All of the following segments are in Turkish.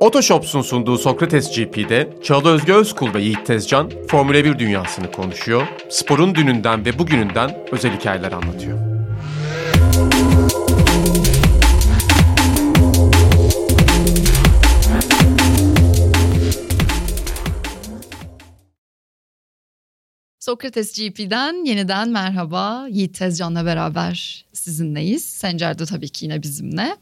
Autoshops'un sunduğu Sokrates GP'de Çağla Özge Özkul ve Yiğit Tezcan Formula 1 dünyasını konuşuyor, sporun dününden ve bugününden özel hikayeler anlatıyor. Sokrates GP'den yeniden merhaba. Yiğit Tezcan'la beraber sizinleyiz. Sencer de tabii ki yine bizimle.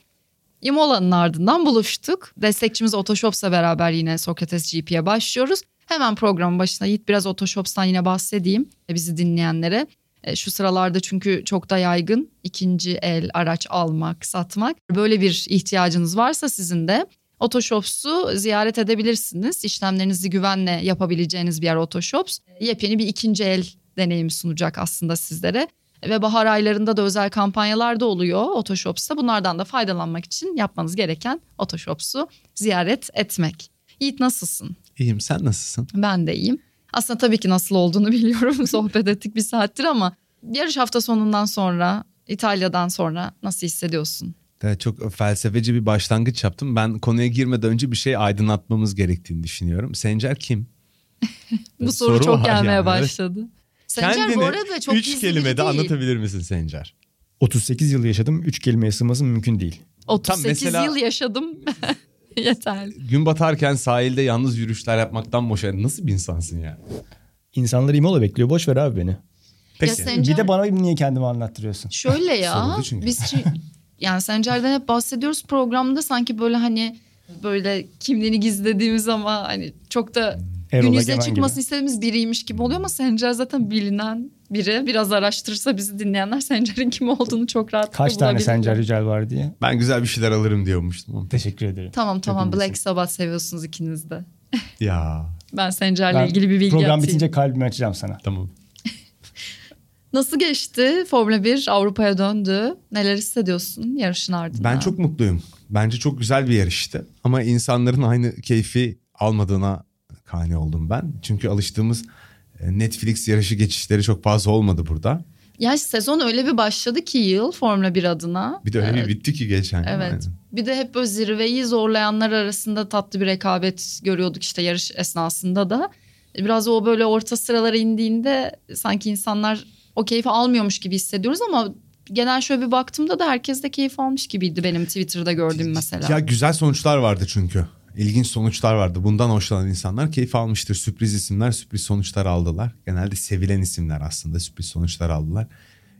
İmola'nın ardından buluştuk. Destekçimiz Autoshops'la beraber yine Sokrates GP'ye başlıyoruz. Hemen programın başına Yiğit biraz Autoshops'tan yine bahsedeyim bizi dinleyenlere. Şu sıralarda çünkü çok da yaygın ikinci el araç almak, satmak. Böyle bir ihtiyacınız varsa sizin de Autoshops'u ziyaret edebilirsiniz. İşlemlerinizi güvenle yapabileceğiniz bir yer Autoshops. Yepyeni bir ikinci el deneyimi sunacak aslında sizlere. Ve bahar aylarında da özel kampanyalar da oluyor Autoshops'ta. Bunlardan da faydalanmak için yapmanız gereken Autoshops'u ziyaret etmek. Yiğit, nasılsın? İyiyim, sen nasılsın? Ben de iyiyim. Aslında tabii ki nasıl olduğunu biliyorum. Sohbet ettik bir saattir ama yarış hafta sonundan sonra, İtalya'dan sonra nasıl hissediyorsun? Çok felsefeci bir başlangıç yaptım. Ben konuya girmeden önce bir şey aydınlatmamız gerektiğini düşünüyorum. Sencer kim? Bu soru çok gelmeye başladı. Evet. Sencer kendini bu arada çok üç kelimede anlatabilir misin Sencer? 38 yıl yaşadım. 3 kelimeye sığması mümkün değil. 38 yıl yaşadım. Yeter. Gün batarken sahilde yalnız yürüyüşler yapmaktan boşan nasıl bir insansın ya? İnsanlar İmola bekliyor. Boş ver abi beni. Peki. Sencer, bir de bana niye kendimi anlattırıyorsun? Şöyle ya. Yani Sencer'den hep bahsediyoruz programda, sanki böyle hani böyle kimliğini gizlediğimiz ama hani çok da gün yüzüne çıkmasını istediğimiz biriymiş gibi oluyor ama Sencer zaten bilinen biri. Biraz araştırırsa bizi dinleyenler Sencer'in kim olduğunu çok rahatlıkla bulabilir. Kaç tane Sencer Yücel var diye. Ben güzel bir şeyler alırım diyormuştum. Teşekkür ederim. Tamam, Black Sabbath seviyorsunuz ikiniz de. Ya. Ben Sencer'le ilgili bir bilgi program atayım. Program bitince kalbimi açacağım sana. Tamam. Nasıl geçti? Formula 1 Avrupa'ya döndü. Neler hissediyorsun yarışın ardından? Ben çok mutluyum. Bence çok güzel bir yarıştı. Ama insanların aynı keyfi almadığına kani oldum ben. Çünkü alıştığımız Netflix yarışı geçişleri çok fazla olmadı burada. Yani sezon öyle bir başladı ki yıl Formula 1 adına. Bir de öyle bir bitti ki geçen yıl. Evet. Yani. Bir de hep böyle zirveyi zorlayanlar arasında tatlı bir rekabet görüyorduk işte yarış esnasında da. Biraz o böyle orta sıralara indiğinde sanki insanlar o keyfi almıyormuş gibi hissediyoruz ama genel şöyle bir baktığımda da herkes de keyif almış gibiydi benim Twitter'da gördüğüm mesela. Ya güzel sonuçlar vardı çünkü. İlginç sonuçlar vardı. Bundan hoşlanan insanlar keyif almıştır. Sürpriz isimler, sürpriz sonuçlar aldılar. Genelde sevilen isimler aslında sürpriz sonuçlar aldılar.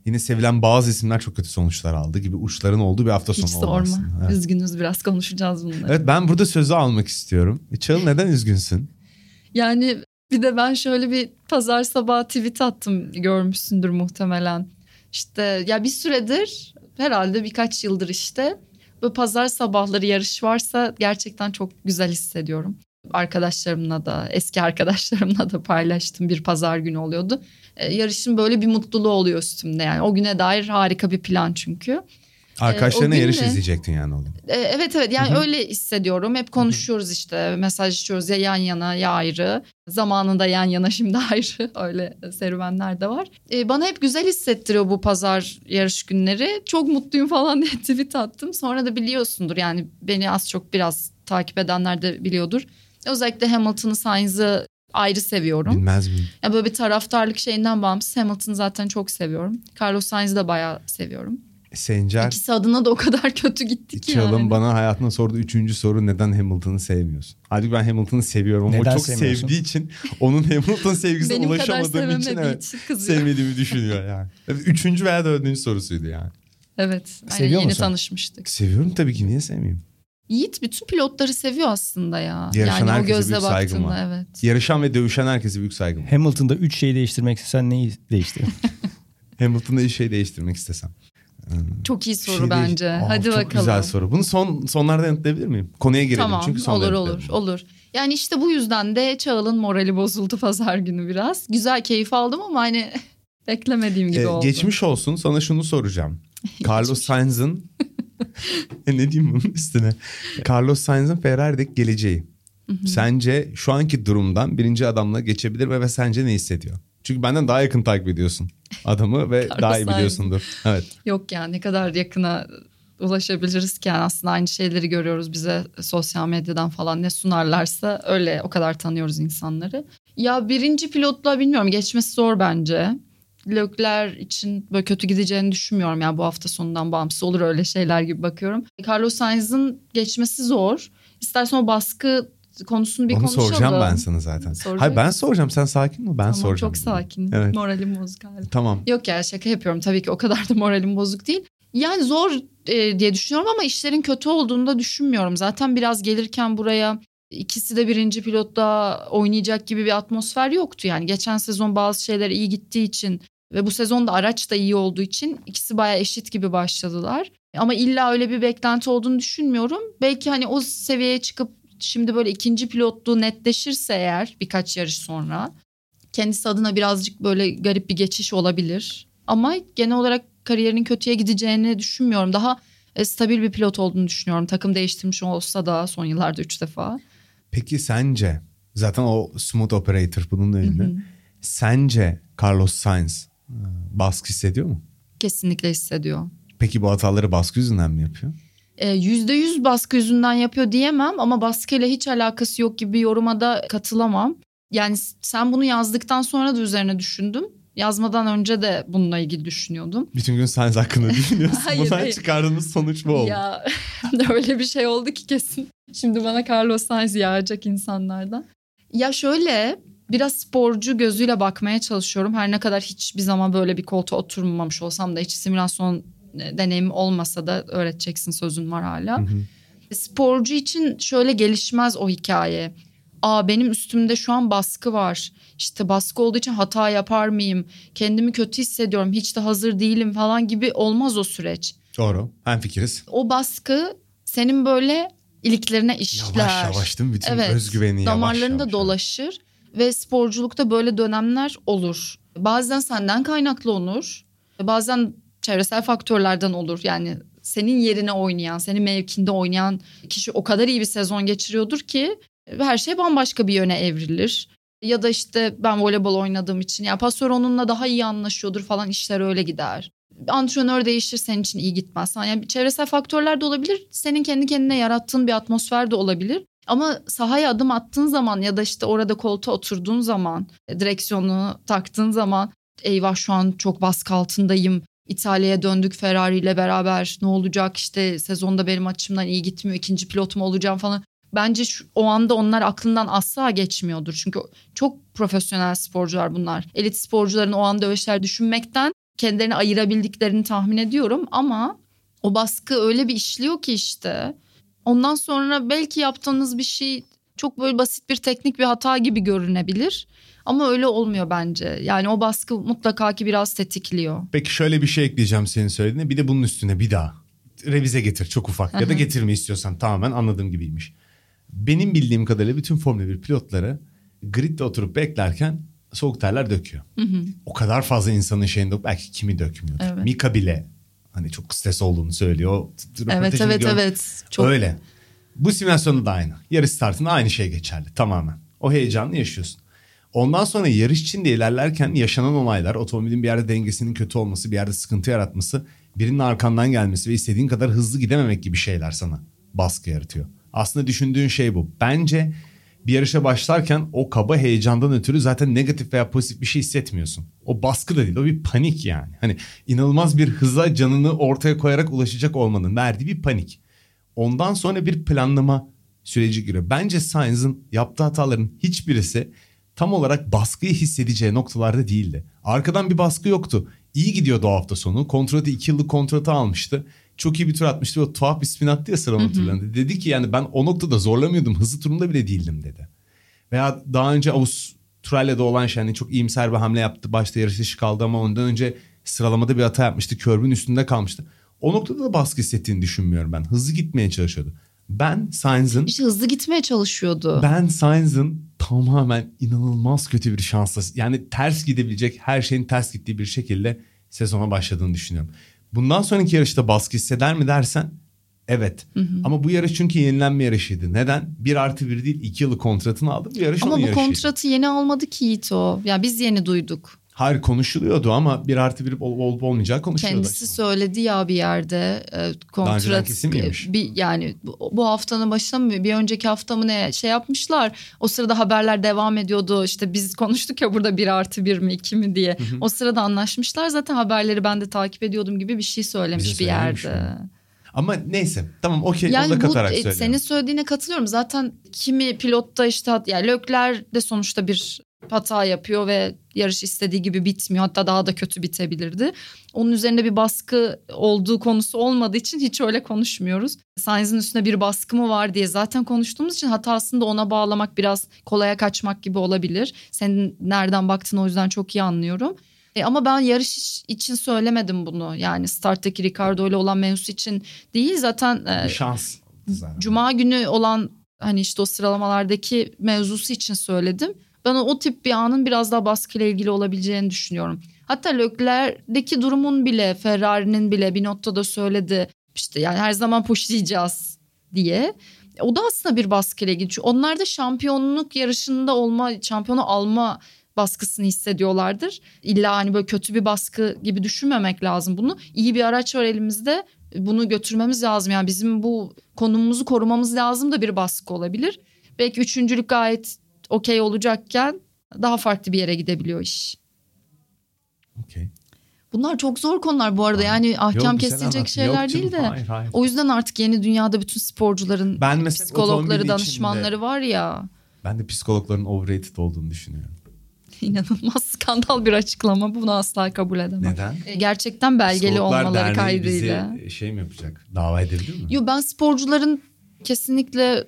Yine sevilen bazı isimler çok kötü sonuçlar aldı gibi uçların olduğu bir hafta sonu oldu aslında. Hiç sorma. Evet. Üzgünüz, biraz konuşacağız bunları. Evet, ben burada sözü almak istiyorum. Çağıl, neden üzgünsün? Yani... Bir de ben şöyle bir pazar sabahı tweet attım, görmüşsündür muhtemelen. İşte ya bir süredir herhalde birkaç yıldır işte bu pazar sabahları yarış varsa gerçekten çok güzel hissediyorum. Arkadaşlarımla da eski arkadaşlarımla da paylaştım, bir pazar günü oluyordu. Yarışın böyle bir mutluluğu oluyor üstümde yani o güne dair harika bir plan çünkü. Arkadaşlarına yarış izleyecektin yani oğlum. Evet yani Hı-hı. öyle hissediyorum. Hep konuşuyoruz işte, mesajlaşıyoruz ya yan yana ya ayrı. Zamanında yan yana, şimdi ayrı, öyle serüvenler de var. Bana hep güzel hissettiriyor bu pazar yarış günleri. Çok mutluyum falan diye tweet attım. Sonra da biliyorsundur yani beni az çok biraz takip edenler de biliyordur. Özellikle Hamilton'ı, Sainz'ı ayrı seviyorum. Bilmez miyim? Ya böyle bir taraftarlık şeyinden bağımsız Hamilton'ı zaten çok seviyorum. Carlos Sainz'ı da bayağı seviyorum. Sencer, İkisi adına da o kadar kötü gittik ki yani. Çağıl'ın bana hayatına sorduğu 3. soru, neden Hamilton'ı sevmiyorsun? Halbuki ben Hamilton'ı seviyorum ama o çok sevdiği için, onun Hamilton sevgisine benim ulaşamadığım için, evet, sevmediğimi düşünüyor yani. 3. veya 4. sorusuydu yani. Evet. Hani yeni musun? Tanışmıştık. Seviyorum tabii ki, niye sevmeyeyim? Yiğit bütün pilotları seviyor aslında ya. Yarışan yani o gözle baktığında evet. Yarışan ve dövüşen herkese büyük saygım var. Hamilton'da 3 şey değiştirmek istesen neyi değiştirdin? Hamilton'da 3 şey değiştirmek istesem. Çok iyi soru bence. Hadi bakalım. Çok güzel soru. Bunu sonlarda yanıtlayabilir miyim? Konuya girelim çünkü sonlarda. Tamam, olur. Yani işte bu yüzden de Çağıl'ın morali bozuldu pazar günü biraz. Güzel keyif aldım ama hani beklemediğim gibi oldu. Geçmiş olsun, sana şunu soracağım. Carlos Sainz'ın ne diyeyim bunun üstüne? Carlos Sainz'ın Ferrari'deki geleceği. Sence şu anki durumdan birinci adamla geçebilir mi ve sence ne hissediyor? Çünkü benden daha yakın takip ediyorsun adamı ve daha iyi biliyorsundur. Evet. Yok ya, ne kadar yakına ulaşabiliriz ki yani aslında aynı şeyleri görüyoruz, bize sosyal medyadan falan ne sunarlarsa öyle o kadar tanıyoruz insanları. Ya birinci pilotla bilmiyorum, geçmesi zor bence. Leclerc için böyle kötü gideceğini düşünmüyorum. Yani bu hafta sonundan bağımsız olur öyle şeyler gibi bakıyorum. Carlos Sainz'ın geçmesi zor. İstersen o baskı konusunu bir konuşalım. Onu soracağım ben sana zaten. Soracak. Hayır ben soracağım, sen sakin ol, ben tamam, soracağım. Çok sakin. Evet. Moralim bozuk galiba. Tamam. Yok ya şaka yapıyorum, tabii ki o kadar da moralim bozuk değil. Yani zor diye düşünüyorum ama işlerin kötü olduğunu da düşünmüyorum. Zaten biraz gelirken buraya ikisi de birinci pilotla oynayacak gibi bir atmosfer yoktu. Yani geçen sezon bazı şeyler iyi gittiği için ve bu sezon da araç da iyi olduğu için ikisi bayağı eşit gibi başladılar. Ama illa öyle bir beklenti olduğunu düşünmüyorum. Belki hani o seviyeye çıkıp şimdi böyle ikinci pilotluğu netleşirse eğer birkaç yarış sonra kendisi adına birazcık böyle garip bir geçiş olabilir. Ama genel olarak kariyerinin kötüye gideceğini düşünmüyorum. Daha stabil bir pilot olduğunu düşünüyorum. Takım değiştirmiş olsa da son yıllarda 3 defa. Peki sence zaten o smooth operator bunun önünde. Sence Carlos Sainz baskı hissediyor mu? Kesinlikle hissediyor. Peki bu hataları baskı yüzünden mi yapıyor? %100 baskı yüzünden yapıyor diyemem ama baskıyla hiç alakası yok gibi bir yoruma da katılamam. Yani sen bunu yazdıktan sonra da üzerine düşündüm. Yazmadan önce de bununla ilgili düşünüyordum. Bütün gün Sainz hakkında düşünüyorsun. Bundan çıkardığımız sonuç bu oldu. Ya öyle bir şey oldu ki kesin. Şimdi bana Carlos Sainz yağacak insanlardan. Ya şöyle biraz sporcu gözüyle bakmaya çalışıyorum. Her ne kadar hiçbir zaman böyle bir koltuğa oturmamış olsam da, hiç simülasyon deneyimim olmasa da öğreteceksin sözün var hala. Hı hı. Sporcu için şöyle gelişmez o hikaye. Aa benim üstümde şu an baskı var. İşte baskı olduğu için hata yapar mıyım? Kendimi kötü hissediyorum. Hiç de hazır değilim falan gibi olmaz o süreç. Doğru. Hemfikiriz. O baskı senin böyle iliklerine işler. Yavaş yavaş değil mi? Bütün evet, özgüveni damarlarında yavaş dolaşır ve sporculukta böyle dönemler olur. Bazen senden kaynaklı olur. Bazen çevresel faktörlerden olur. Yani senin yerine oynayan, senin mevkinde oynayan kişi o kadar iyi bir sezon geçiriyordur ki her şey bambaşka bir yöne evrilir. Ya da işte ben voleybol oynadığım için ya pasör onunla daha iyi anlaşıyordur falan, işler öyle gider. Antrenör değişir, senin için iyi gitmez. Yani çevresel faktörler de olabilir. Senin kendi kendine yarattığın bir atmosfer de olabilir. Ama sahaya adım attığın zaman ya da işte orada koltuğa oturduğun zaman, direksiyonu taktığın zaman eyvah şu an çok baskı altındayım. İtalya'ya döndük Ferrari ile beraber, ne olacak işte sezonda benim açımdan iyi gitmiyor, ikinci pilot mu olacağım falan. Bence o anda onlar aklından asla geçmiyordur. Çünkü çok profesyonel sporcular bunlar. Elit sporcuların o anda öyle şeyler düşünmekten kendilerini ayırabildiklerini tahmin ediyorum. Ama o baskı öyle bir işliyor ki işte. Ondan sonra belki yaptığınız bir şey çok böyle basit bir teknik bir hata gibi görünebilir. Ama öyle olmuyor bence. Yani o baskı mutlaka ki biraz tetikliyor. Peki şöyle bir şey ekleyeceğim senin söylediğine. Bir de bunun üstüne bir daha revize getir çok ufak. Ya da getirme istiyorsan, tamamen anladığım gibiymiş. Benim bildiğim kadarıyla bütün Formula 1 pilotları gridde oturup beklerken soğuk terler döküyor. Hı. O kadar fazla insanın şeyinde belki kimi dökmüyordur. Evet. Mika bile hani çok stres olduğunu söylüyor. Evet. Çok... Öyle. Bu simülasyonda da aynı. Yarış startında aynı şey geçerli tamamen. O heyecanı yaşıyorsun. Ondan sonra yarış içinde ilerlerken yaşanan olaylar, otomobilin bir yerde dengesinin kötü olması, bir yerde sıkıntı yaratması, birinin arkandan gelmesi ve istediğin kadar hızlı gidememek gibi şeyler sana baskı yaratıyor. Aslında düşündüğün şey bu. Bence bir yarışa başlarken o kaba heyecandan ötürü zaten negatif veya pozitif bir şey hissetmiyorsun. O baskı da değil, o bir panik yani. Hani inanılmaz bir hıza canını ortaya koyarak ulaşacak olmanın verdiği bir panik. Ondan sonra bir planlama süreci giriyor. Bence Sainz'ın yaptığı hataların hiçbirisi tam olarak baskıyı hissedeceği noktalarda değildi. Arkadan bir baskı yoktu. İyi gidiyordu o hafta sonu. Kontratı 2 yıllık kontratı almıştı. Çok iyi bir tur atmıştı ve o tuhaf bir spin attı ya sıralama turlarında. Dedi ki yani ben o noktada zorlamıyordum. Hızlı turumda bile değildim dedi. Veya daha önce Avustralya'da olan şey, yani çok iyimser bir hamle yaptı. Başta yarış dışı kaldı ama ondan önce sıralamada bir hata yapmıştı. Körbün üstünde kalmıştı. O noktada da baskı hissettiğini düşünmüyorum ben. Hızlı gitmeye çalışıyordu. Ben Sainz'ın... İşte hızlı gitmeye çalışıyordu. Ben Sainz'ın tamamen inanılmaz kötü bir şansla... Yani ters gidebilecek, her şeyin ters gittiği bir şekilde sezona başladığını düşünüyorum. Bundan sonraki yarışta baskı hisseder mi dersen evet. Hı hı. Ama bu yarış çünkü yenilenme yarışıydı. Neden? 1+1 değil 2 yıllık kontratını aldı. Bu yarış ama onun yarışıydı. Ama bu kontratı yeni almadı ki Yiğit o. Ya biz yeni duyduk. Hayır, konuşuluyordu ama 1+1 olup olmayacağı konuşuluyordu. Kendisi söyledi ya bir yerde. Kontrat bir, yani bu haftanın başına mı bir önceki hafta mı ne şey yapmışlar. O sırada haberler devam ediyordu. İşte biz konuştuk ya burada 1+1 mi 2 mi diye. Hı-hı. O sırada anlaşmışlar zaten, haberleri ben de takip ediyordum gibi bir şey söylemiş bir yerde. Mi? Ama neyse tamam, okey, yani onu da katarak söylüyorum. Yani senin söylediğine katılıyorum. Zaten kimi pilotta işte, yani Leclerc de sonuçta bir hata yapıyor ve yarış istediği gibi bitmiyor. Hatta daha da kötü bitebilirdi. Onun üzerinde bir baskı olduğu konusu olmadığı için hiç öyle konuşmuyoruz. Sainz'in üstüne bir baskı mı var diye zaten konuştuğumuz için hatasını da ona bağlamak biraz kolaya kaçmak gibi olabilir. Senin nereden baktığını o yüzden çok iyi anlıyorum. Ama ben yarış için söylemedim bunu. Yani starttaki Ricardo ile olan mevzu için değil zaten. Şans. Cuma günü olan hani işte o sıralamalardaki mevzusu için söyledim. Ben o tip bir anın biraz daha baskıyla ilgili olabileceğini düşünüyorum. Hatta Leclerc'deki durumun bile, Ferrari'nin bile bir noktada söyledi. İşte yani her zaman pushlayacağız diye. O da aslında bir baskıyla ilgili. Çünkü onlar da şampiyonluk yarışında olma, şampiyonu alma baskısını hissediyorlardır. İlla hani böyle kötü bir baskı gibi düşünmemek lazım bunu. İyi bir araç var elimizde. Bunu götürmemiz lazım. Yani bizim bu konumumuzu korumamız lazım da bir baskı olabilir. Belki üçüncülük gayet okey olacakken daha farklı bir yere gidebiliyor iş. Okey. Bunlar çok zor konular bu arada. Hayır. Yani ahkam yok, kesilecek anlat. Şeyler yok, değil de. Hayır. O yüzden artık yeni dünyada bütün sporcuların psikologları, danışmanları içinde, var ya. Ben de psikologların overrated olduğunu düşünüyorum. İnanılmaz skandal bir açıklama. Bunu asla kabul edemem. Neden? Gerçekten belgeli olmaları kaydıyla. Bizi şey mi yapacak? Dava edebilir mi? Yok, ben sporcuların kesinlikle,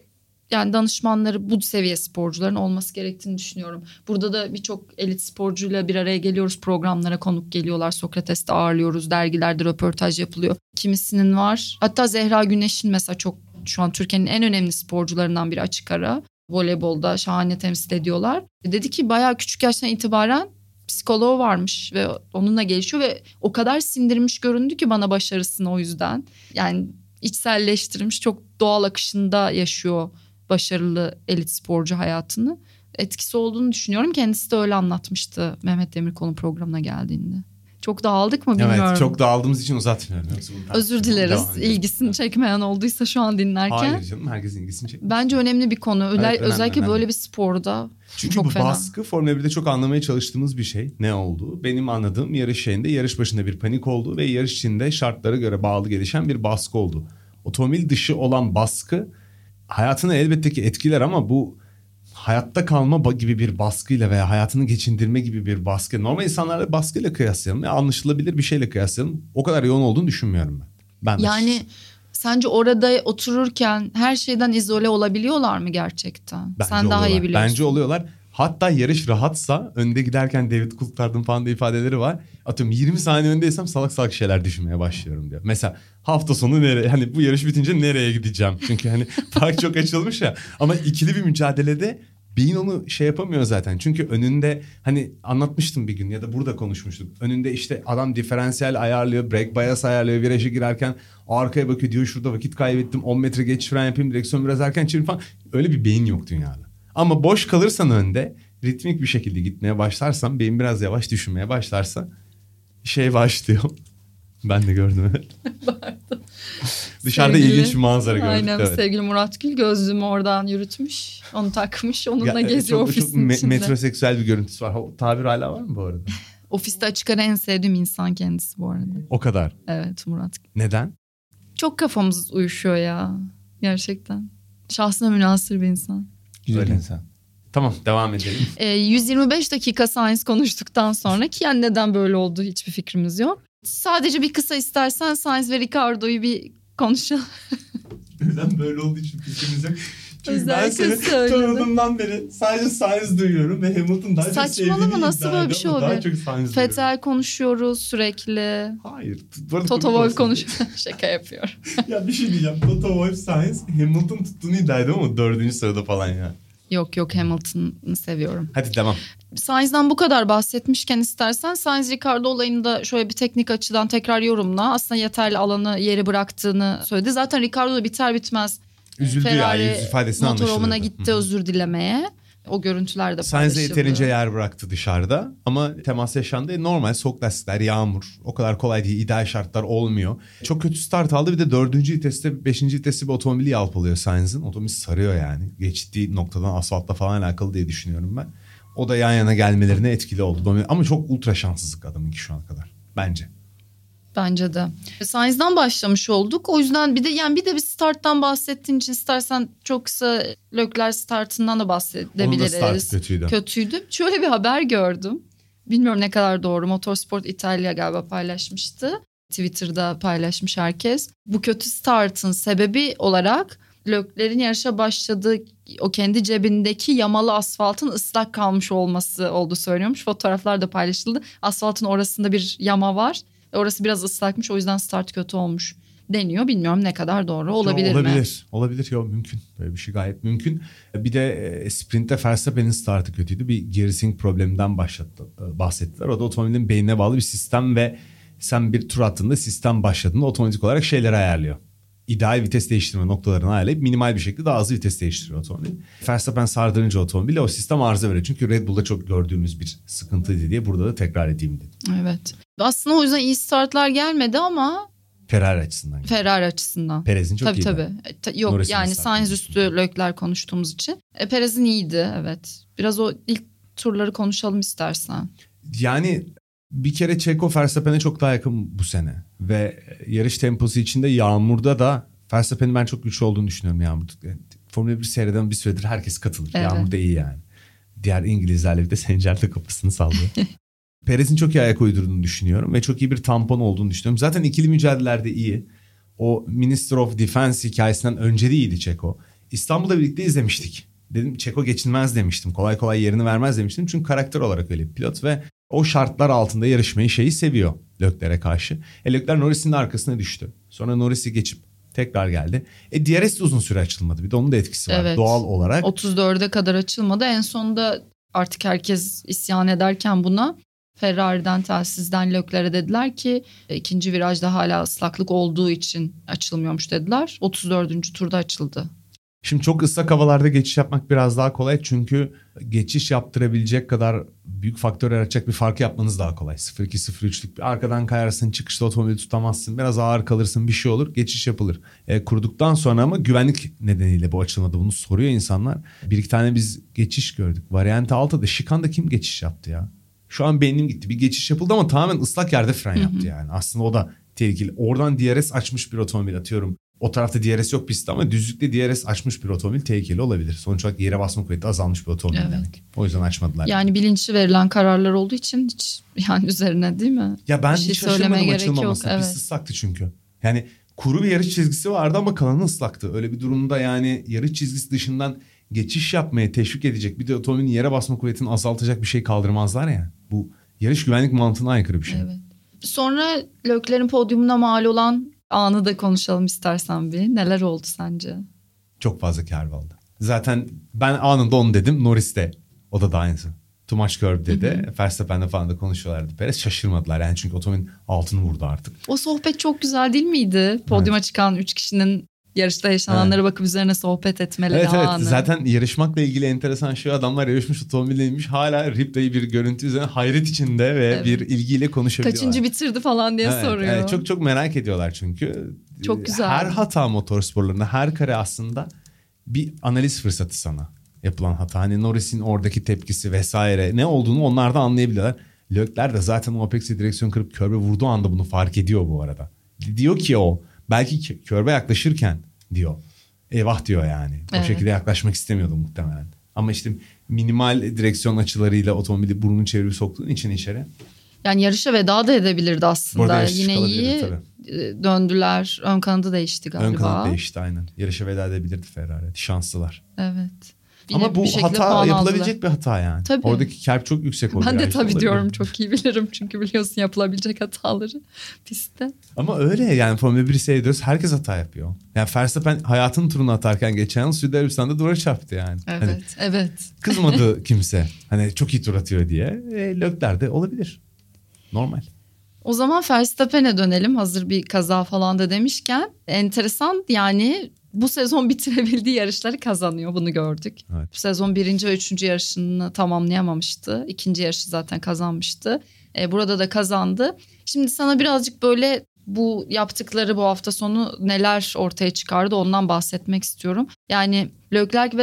yani danışmanları bu seviye sporcuların olması gerektiğini düşünüyorum. Burada da birçok elit sporcuyla bir araya geliyoruz. Programlara konuk geliyorlar. Sokrates'te ağırlıyoruz. Dergilerde röportaj yapılıyor. Kimisinin var. Hatta Zehra Güneş'in mesela çok şu an Türkiye'nin en önemli sporcularından biri, açık ara. Voleybolda şahane temsil ediyorlar. Dedi ki bayağı küçük yaştan itibaren psikoloğu varmış ve onunla gelişiyor ve o kadar sindirmiş göründü ki bana başarısını o yüzden. Yani içselleştirmiş, çok doğal akışında yaşıyor başarılı elit sporcu hayatını. Etkisi olduğunu düşünüyorum. Kendisi de öyle anlatmıştı Mehmet Demirkol'un programına geldiğinde. Çok dağıldık mı bilmiyorum. Evet, çok dağıldığımız için uzatmıyorum. Özür dileriz. İlgisini çekmeyen olduysa şu an dinlerken. Hayır canım, herkesin ilgisini çekmiş. Bence önemli bir konu. Evet, özellikle önemli. Böyle bir sporda. Çünkü çok bu fena. Baskı Formula 1'de çok anlamaya çalıştığımız bir şey. Ne oldu? Benim anladığım yarış şeyinde yarış başında bir panik oldu ve yarış içinde şartlara göre bağlı gelişen bir baskı oldu. Otomobil dışı olan baskı hayatını elbette ki etkiler ama bu hayatta kalma gibi bir baskıyla veya hayatını geçindirme gibi bir baskı. Normal insanlarla baskıyla kıyaslayalım. Ya anlaşılabilir bir şeyle kıyaslayalım. O kadar yoğun olduğunu düşünmüyorum ben. Yani sence orada otururken her şeyden izole olabiliyorlar mı gerçekten? Bence sen oluyorlar. Daha iyi biliyorsun. Bence oluyorlar. Hatta yarış rahatsa, önde giderken David Coulthard'ın falan da ifadeleri var. Atıyorum 20 saniye öndeysem salak salak şeyler düşünmeye başlıyorum diyor. Mesela hafta sonu nereye, hani bu yarış bitince nereye gideceğim? Çünkü hani fark çok açılmış ya. Ama ikili bir mücadelede beyin onu şey yapamıyor zaten. Çünkü önünde hani anlatmıştım bir gün ya da burada konuşmuştuk. Önünde işte adam diferansiyel ayarlıyor, brake bias ayarlıyor, viraja girerken arkaya bakıyor diyor şurada vakit kaybettim, 10 metre geç fren yapayım, direksiyon biraz erken çevireyim falan. Öyle bir beyin yok dünyada. Ama boş kalırsan önde, ritmik bir şekilde gitmeye başlarsan, beyin biraz yavaş düşünmeye başlarsa şey başlıyor. Ben de gördüm. Dışarıda ilginç bir manzara gördük. Aynen, evet. Sevgili Murat Gül gözlüğümü oradan yürütmüş. Onu takmış. Onunla geziyor ofisin içinde. Metroseksüel bir görüntüsü var. O tabir hala var mı bu arada? Ofiste açık ara en sevdiğim insan kendisi bu arada. O kadar? Evet, Murat Gül. Neden? Çok kafamız uyuşuyor ya. Gerçekten. Şahsına münasır bir insan. Güzel insan. Tamam, devam edelim. 125 dakika Sainz konuştuktan sonra ki yani neden böyle oldu hiçbir fikrimiz yok. Sadece bir kısa istersen Sainz ve Ricardo'yu bir konuşalım. Neden böyle olduğu için fikrimiz yok. Çünkü özellikle ben seni tanıdığımdan beri sadece Sainz duyuyorum ve Hamilton daha saçmalama, çok sevdiğini iddia ediyor. Nasıl böyle bir şey oluyor? Vettel konuşuyoruz sürekli. Hayır. Toto Wolff konuşuyor. Şaka yapıyorum. Ya bir şey diyeceğim. Toto Wolff, Sainz, Hamilton tuttuğunu iddia ediyor ama 4. sırada falan ya. Yok Hamilton'ı seviyorum. Hadi devam. Sainz'dan bu kadar bahsetmişken istersen Sainz Ricardo olayını da şöyle bir teknik açıdan tekrar yorumla. Aslında yeterli alanı, yeri bıraktığını söyledi. Zaten Ricardo da biter bitmez üzüldü Ferrari ya, ifadesini anlaşılıyor. Ferrari motoromuna gitti özür dilemeye. O görüntüler de paylaşıldı. Sainz'e yeterince yer bıraktı dışarıda ama temas yaşandı. Normal soğuk lastikler, yağmur, o kadar kolay değil, ideal şartlar olmuyor. Çok kötü start aldı, bir de 4. viteste 5. viteste bir otomobili yalpalıyor Sainz'in. Otomobil sarıyor yani. Geçtiği noktadan asfaltla falan alakalı diye düşünüyorum ben. O da yan yana gelmelerine etkili oldu. Ama çok ultra şanssızlık adamınki şu ana kadar bence. Bence de. Sainz'den başlamış olduk. O yüzden bir de yani bir de bir starttan bahsettiğin için istersen çok kısa Leclerc startından da bahsedebiliriz. Onun da startı kötüydü. Şöyle bir haber gördüm. Bilmiyorum ne kadar doğru. Motorsport İtalya galiba paylaşmıştı. Twitter'da paylaşmış herkes. Bu kötü startın sebebi olarak Leclerc'in yarışa başladığı o kendi cebindeki yamalı asfaltın ıslak kalmış olması olduğu söyleniyormuş. Fotoğraflar da paylaşıldı. Asfaltın orasında bir yama var. Orası biraz ıslakmış, o yüzden start kötü olmuş deniyor. Bilmiyorum ne kadar doğru, olabilir mi? Olabilir. Yok, mümkün. Böyle bir şey gayet mümkün. Bir de sprintte Verstappen'in startı kötüydü. Bir gearsync probleminden bahsettiler. O da otomobilin beynine bağlı bir sistem ve sen bir tur attığında, sistem başladığında otomatik olarak şeyleri ayarlıyor. İdeal vites değiştirme noktalarını ayarlayıp minimal bir şekilde daha hızlı vites değiştiriyor otomobil. Verstappen sardırınca otomobili o sistem arıza veriyor. Çünkü Red Bull'da çok gördüğümüz bir sıkıntıydı diye burada da tekrar edeyim dedim. Evet. Aslında o yüzden iyi startlar gelmedi ama... Ferrari açısından. Ferrari açısından. Perez'in çok iyiydi. Tabii. Yok Norris'in yani Sainz üstü Leclerc konuştuğumuz için. Perez'in iyiydi, evet. Biraz o ilk turları konuşalım istersen. Yani... Bir kere Checo Verstappen'e çok daha yakın bu sene ve yarış temposu içinde yağmurda da Verstappen'in ben çok güçlü olduğunu düşünüyorum yağmurda. Yani Formula 1 seyreden bir süredir herkes katılır. Evet. Yağmurda iyi yani. Diğer İngilizlerle bir de Sencer de kafasını sallıyor. Perez'in çok iyi ayak uydurduğunu düşünüyorum ve çok iyi bir tampon olduğunu düşünüyorum. Zaten ikili mücadelelerde iyi. O Minister of Defense hikayesinden önce de iyiydi Checo. İstanbul'da birlikte izlemiştik. Dedim Checo geçilmez demiştim. Kolay kolay yerini vermez demiştim. Çünkü karakter olarak öyle bir pilot ve o şartlar altında yarışmayı seviyor Leclerc'e karşı. Leclerc Norris'in de arkasına düştü. Sonra Norris'i geçip tekrar geldi. DRS de uzun süre açılmadı. Bir de onun da etkisi var, evet, doğal olarak. 34'e kadar açılmadı. En sonunda artık herkes isyan ederken buna Ferrari'den, telsizden Leclerc'e dediler ki ikinci virajda hala ıslaklık olduğu için açılmıyormuş dediler. 34. turda açıldı. Şimdi çok ıslak havalarda geçiş yapmak biraz daha kolay çünkü geçiş yaptırabilecek kadar büyük faktör yaratacak bir farkı yapmanız daha kolay. 0-2-0-3'lük bir arkadan kayarsın, çıkışta otomobili tutamazsın, biraz ağır kalırsın, bir şey olur, geçiş yapılır. Kuruduktan sonra ama güvenlik nedeniyle bu açılmadı, bunu soruyor insanlar. Bir iki tane biz geçiş gördük. Variante Alta'da Şikan'da kim geçiş yaptı ya? Şu an beynim gitti, bir geçiş yapıldı ama tamamen ıslak yerde fren yaptı yani. Aslında o da tehlikeli. Oradan DRS açmış bir otomobil atıyorum. O tarafta DRS yok pistte ama düzlükte DRS açmış bir otomobil tehlikeli olabilir. Sonuç olarak yere basma kuvveti azalmış bir otomobil, evet, demek. O yüzden açmadılar. Yani bilinçli verilen kararlar olduğu için hiç yani üzerine değil mi? Ya ben hiç şaşırmadım açılmamasına. Evet. Pist ıslaktı çünkü. Yani kuru bir yarış çizgisi vardı ama kalanı ıslaktı. Öyle bir durumda yani yarış çizgisi dışından geçiş yapmaya teşvik edecek bir de otomobilin yere basma kuvvetini azaltacak bir şey kaldırmazlar ya. Bu yarış güvenlik mantığına aykırı bir şey. Evet. Sonra Leclerc'in podyumuna mal olan anı da konuşalım istersen bir. Neler oldu sence? Çok fazla kervaldı. Zaten ben anında onu dedim. Norris de. O da aynısı. Too much curb dedi. Verstappen'le falan da konuşuyorlardı. Perez şaşırmadılar. Yani çünkü otomobilin altını vurdu artık. O sohbet çok güzel değil miydi? Podyuma çıkan 3 kişinin yarışta yaşananlara bakıp üzerine sohbet etmeleri anı. Evet. Zaten yarışmakla ilgili enteresan şey, adamlar yarışmış, otomobille inmiş. Hala replay bir görüntü üzerine hayret içinde ve bir ilgiyle konuşabiliyorlar. Kaçıncı bitirdi falan diye soruyor. Evet, çok çok merak ediyorlar çünkü. Çok güzel. Her hata motorsporlarında, her kare aslında bir analiz fırsatı sana yapılan hata. Hani Norris'in oradaki tepkisi vesaire, ne olduğunu onlar da anlayabiliyorlar. Leclerc de zaten o Apex'i direksiyon kırıp körbe vurduğu anda bunu fark ediyor bu arada. Diyor ki o belki körbe yaklaşırken diyor. Eyvah diyor yani. O şekilde yaklaşmak istemiyordu muhtemelen. Ama işte minimal direksiyon açılarıyla otomobili burnunu çevirip soktuğun için içeri. Yani yarışa veda da edebilirdi aslında. Yine iyi tabii. Döndüler. Ön kanadı değişti galiba. Ön kanadı değişti aynen. Yarışa veda edebilirdi Ferrari. Şanslılar. Evet. Yine ama bu hata yapılabilecek bir hata yani. Tabii. Oradaki kerp çok yüksek oluyor. Ben de tabii diyorum, çok iyi bilirim. Çünkü biliyorsun yapılabilecek hataları pistte. Ama öyle yani Formula 1'i seyrediyoruz. Herkes hata yapıyor. Yani Verstappen hayatının turunu atarken geçen yıl Suudi Arabistan'da duvara çarptı yani. Evet, hani evet. Kızmadı kimse. Hani çok iyi tur atıyor diye. Leclerc de olabilir. Normal. O zaman Verstappen'e dönelim. Hazır bir kaza falan da demişken. Enteresan yani bu sezon bitirebildiği yarışları kazanıyor. Bunu gördük. Evet. Bu sezon birinci ve üçüncü yarışını tamamlayamamıştı. İkinci yarışı zaten kazanmıştı. Burada da kazandı. Şimdi sana birazcık böyle bu yaptıkları, bu hafta sonu neler ortaya çıkardı ondan bahsetmek istiyorum. Yani Leclerc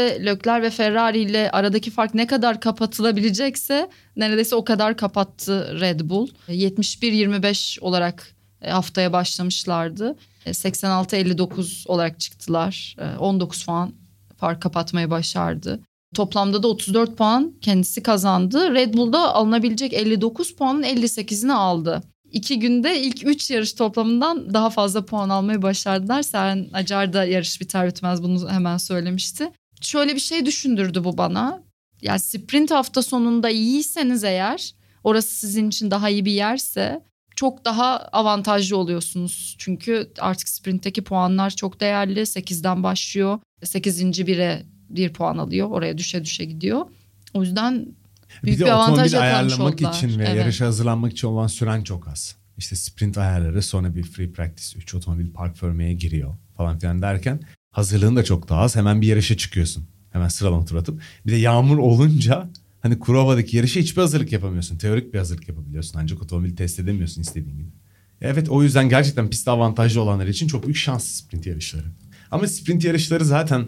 ve Ferrari ile aradaki fark ne kadar kapatılabilecekse neredeyse o kadar kapattı Red Bull. 71-25 olarak haftaya başlamışlardı. 86-59 olarak çıktılar. 19 puan fark kapatmayı başardı. Toplamda da 34 puan kendisi kazandı. Red Bull'da alınabilecek 59 puanın 58'ini aldı. İki günde ilk 3 yarış toplamından daha fazla puan almayı başardılar. Seren Acar da yarış biter bitmez bunu hemen söylemişti. Şöyle bir şey düşündürdü bu bana. Yani sprint hafta sonunda iyiyseniz eğer, orası sizin için daha iyi bir yerse çok daha avantajlı oluyorsunuz. Çünkü artık sprintteki puanlar çok değerli. 8'den başlıyor. 8. 1'e 1 puan alıyor. Oraya düşe düşe gidiyor. O yüzden... Büyük bir de otomobil ayarlamak için ve yarışa hazırlanmak için olan süren çok az. İşte sprint ayarları, sonra bir free practice, 3 otomobil park formaya giriyor falan filan derken hazırlığın da çok daha az. Hemen bir yarışa çıkıyorsun. Hemen sıralama tur atıp. Bir de yağmur olunca hani kuru havadaki yarışa hiçbir hazırlık yapamıyorsun. Teorik bir hazırlık yapabiliyorsun. Ancak otomobili test edemiyorsun istediğin gibi. Evet, o yüzden gerçekten pistte avantajlı olanlar için çok büyük şans sprint yarışları. Ama sprint yarışları zaten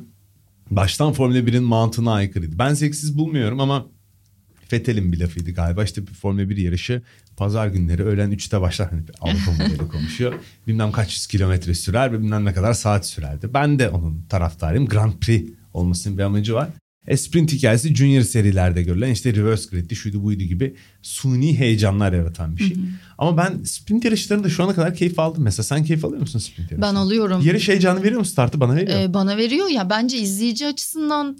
baştan Formula 1'in mantığına aykırıydı. Ben zevksiz bulmuyorum ama Vettel'in bir lafıydı galiba. İşte bir Formula 1 yarışı pazar günleri öğlen 3'te başlar. Hani Avrupa modeli konuşuyor. Bilmem kaç yüz kilometre sürer ve bilmem ne kadar saat sürerdi. Ben de onun taraftarıyım. Grand Prix olmasının bir amacı var. Sprint hikayesi Junior serilerde görülen işte reverse grid'di, şuydu buydu gibi suni heyecanlar yaratan bir şey. Hı hı. Ama ben sprint yarışlarında şu ana kadar keyif aldım. Mesela sen keyif alıyor musun sprint yarışlarında? Ben alıyorum. Yarış heyecanı veriyor mu, startı bana veriyor? Bana veriyor ya, bence izleyici açısından...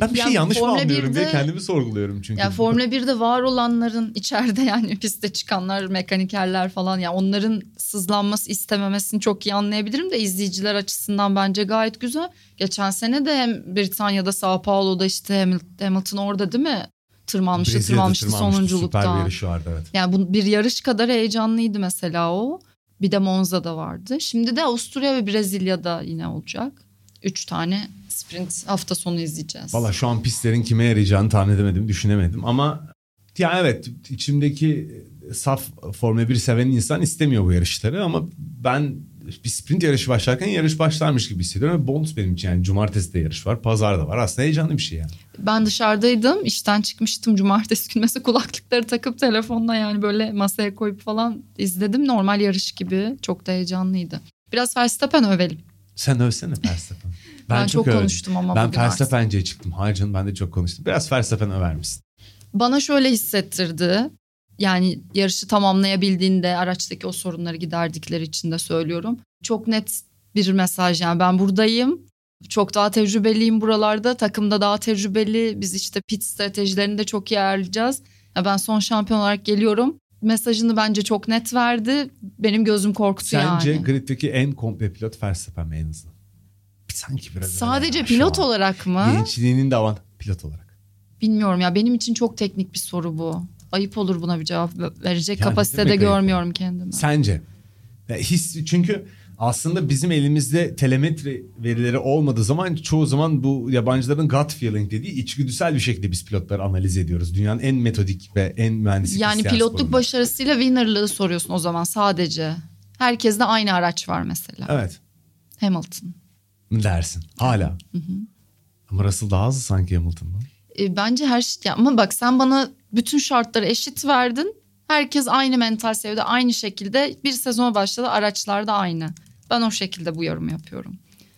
Ben bir şey yanlış mı anlıyorum diye kendimi sorguluyorum çünkü. Ya Formula 1'de var olanların içeride, yani piste çıkanlar, mekanikerler falan, yani onların sızlanması istememesini çok iyi anlayabilirim de izleyiciler açısından bence gayet güzel. Geçen sene de hem Britanya'da, Sao Paulo'da işte Hamilton orada değil mi? Brezilya'da tırmanmıştı sonunculuktan. Süper bir yarış vardı, evet. Yani bir yarış kadar heyecanlıydı mesela o. Bir de Monza'da vardı. Şimdi de Avusturya ve Brezilya'da yine olacak. 3 tane sprint hafta sonu izleyeceğiz. Valla şu an pistlerin kime yarayacağını tahmin edemedim, düşünemedim ama ya evet, içimdeki saf Formula 1 seven insan istemiyor bu yarışları ama ben bir sprint yarışı başlarken yarış başlarmış gibi hissediyorum ve bonus benim için, yani cumartesi de yarış var, pazar da var, aslında heyecanlı bir şey yani. Ben dışarıdaydım, işten çıkmıştım cumartesi günü mesela, kulaklıkları takıp telefonla yani böyle masaya koyup falan izledim, normal yarış gibi, çok da heyecanlıydı. Biraz Verstappen övelim. Sen övsene Verstappen. Ben çok konuştum ama ben bugün Verstappen'ciye çıktım. Hayır canım, ben de çok konuştum. Biraz Verstappen över misin? Bana şöyle hissettirdi. Yani yarışı tamamlayabildiğinde, araçtaki o sorunları giderdikleri için de söylüyorum. Çok net bir mesaj, yani ben buradayım. Çok daha tecrübeliyim buralarda. Takımda daha tecrübeli. Biz işte pit stratejilerini de çok iyi ayarlayacağız. Ya ben son şampiyon olarak geliyorum. Mesajını bence çok net verdi. Benim gözüm korktu. Sence griddeki en komple pilot Verstappen mi en azından? Sanki biraz sadece pilot olarak mı? Gençliğinin de avant pilot olarak. Bilmiyorum ya, benim için çok teknik bir soru bu. Ayıp olur buna bir cevap verecek yani kapasitede görmüyorum kendimi. Sence? Ya his, çünkü aslında bizim elimizde telemetri verileri olmadığı zaman çoğu zaman bu yabancıların gut feeling dediği içgüdüsel bir şekilde biz pilotları analiz ediyoruz. Dünyanın en metodik ve en mühendislik yani pilotluk sporunda başarısıyla winner'lığı soruyorsun o zaman sadece. Herkeste aynı araç var mesela. Evet. Hamilton dersin hala. Hı hı. Ama Russell daha hızlı sanki Hamilton'dan. Bence her şey, ama bak sen bana bütün şartları eşit verdin. Herkes aynı mental seviyede, aynı şekilde bir sezona başladı, araçlar da aynı. Ben o şekilde bu yorum yapıyorum.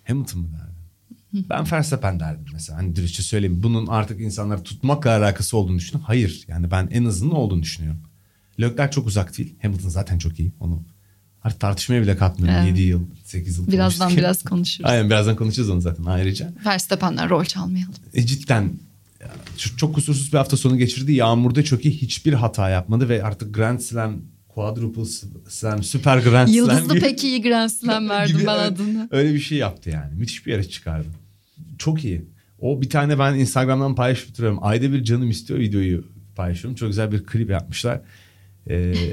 Hamilton mı derdim? Hı. Ben Verstappen derdim mesela. Hani dürüstçe söyleyeyim, bunun artık insanları tutmakla alakası olduğunu düşünüyorum. Hayır, yani ben en azından olduğunu düşünüyorum. Leclerc çok uzak değil. Hamilton zaten çok iyi. Onu artık tartışmaya bile katmıyorum. Evet. 7 yıl, 8 yıl. Birazdan konuşuruz. Aynen, birazdan konuşacağız onu zaten ayrıca. Verstappen'den rol çalmayalım. Cidden çok kusursuz bir hafta sonu geçirdi. Yağmurda çok iyi, hiçbir hata yapmadı ve artık Grand Slam, Quadruple Slam, Süper Grand Slam. Yıldızlı gibi, pek iyi Grand Slam verdim ben adını. Öyle bir şey yaptı yani. Müthiş bir yarış çıkardı. Çok iyi. O bir tane ben Instagram'dan paylaşıp duruyorum. Ayda bir canım istiyor videoyu paylaşıyorum. Çok güzel bir klip yapmışlar.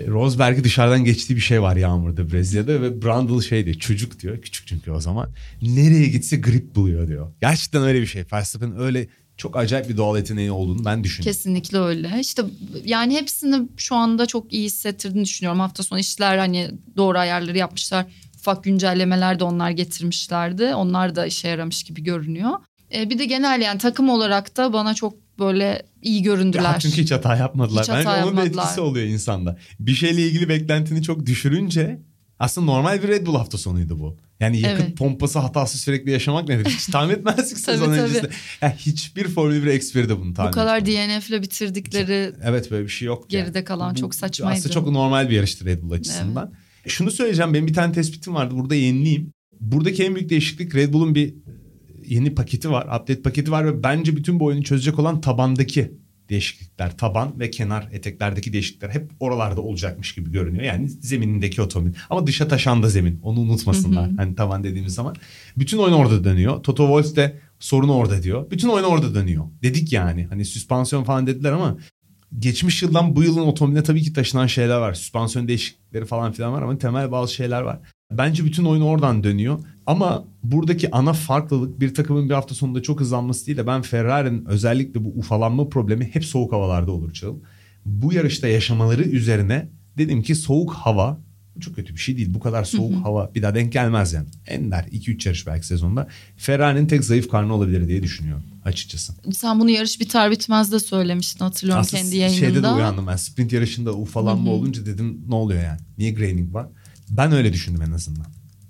Rosberg'i dışarıdan geçtiği bir şey var Yağmur'da, Brezilya'da ve Brundle şey diyor, çocuk diyor, küçük çünkü o zaman, nereye gitse grip buluyor diyor. Gerçekten öyle bir şey. Verstappen öyle çok acayip bir doğal yeteneği olduğunu ben düşünüyorum. Kesinlikle öyle. İşte yani hepsini şu anda çok iyi hissettirdiğini düşünüyorum. Hafta sonu işler hani doğru ayarları yapmışlar. Ufak güncellemeler de onlar getirmişlerdi. Onlar da işe yaramış gibi görünüyor. Bir de genel yani takım olarak da bana çok böyle iyi göründüler. Ya çünkü hiç hata yapmadılar. Hiç hata yapmadılar. Onun bir etkisi oluyor insanda. Bir şeyle ilgili beklentini çok düşürünce aslında normal bir Red Bull hafta sonuydu bu. Yani yakıt pompası hatası sürekli yaşamak nedir? Hiç tahmin etmezdik sezon öncesinde. Yani hiçbir Formula 1 eksperi de bunu tahmin etmez. Bu kadar DNF'le bitirdikleri. Evet, böyle bir şey yok. Geride yani kalan bu, çok saçmaydı. Aslında çok normal bir yarıştı Red Bull açısından. Evet. Şunu söyleyeceğim, benim bir tane tespitim vardı, burada yenileyim. Buradaki en büyük değişiklik Red Bull'un bir yeni paketi var, update paketi var ve bence bütün bu oyunu çözecek olan tabandaki değişiklikler, taban ve kenar eteklerdeki değişiklikler hep oralarda olacakmış gibi görünüyor. Yani zeminindeki otomobil ama dışa taşan da zemin, onu unutmasınlar. Hani taban dediğimiz zaman bütün oyun orada dönüyor. Toto Wolff de sorunu orada diyor. Bütün oyun orada dönüyor. Dedik yani hani süspansiyon falan dediler ama geçmiş yıldan bu yılın otomobiline tabii ki taşınan şeyler var. Süspansiyon değişiklikleri falan filan var ama temel bazı şeyler var. Bence bütün oyun oradan dönüyor. Ama buradaki ana farklılık bir takımın bir hafta sonunda çok hızlanması değil de ben Ferrari'nin özellikle bu ufalanma problemi hep soğuk havalarda olur Çağıl. Bu yarışta yaşamaları üzerine dedim ki soğuk hava çok kötü bir şey değil. Bu kadar soğuk hava bir daha denk gelmez yani. Ender 2-3 yarış belki sezonda. Ferrari'nin tek zayıf karnı olabilir diye düşünüyorum açıkçası. Sen bunu yarış biter bitmez de söylemiştin, hatırlıyorum aslında kendi yayınında. Aslında şeyde de uyandım ben. Sprint yarışında ufalanma olunca dedim ne oluyor yani? Niye graining var? Ben öyle düşündüm en azından.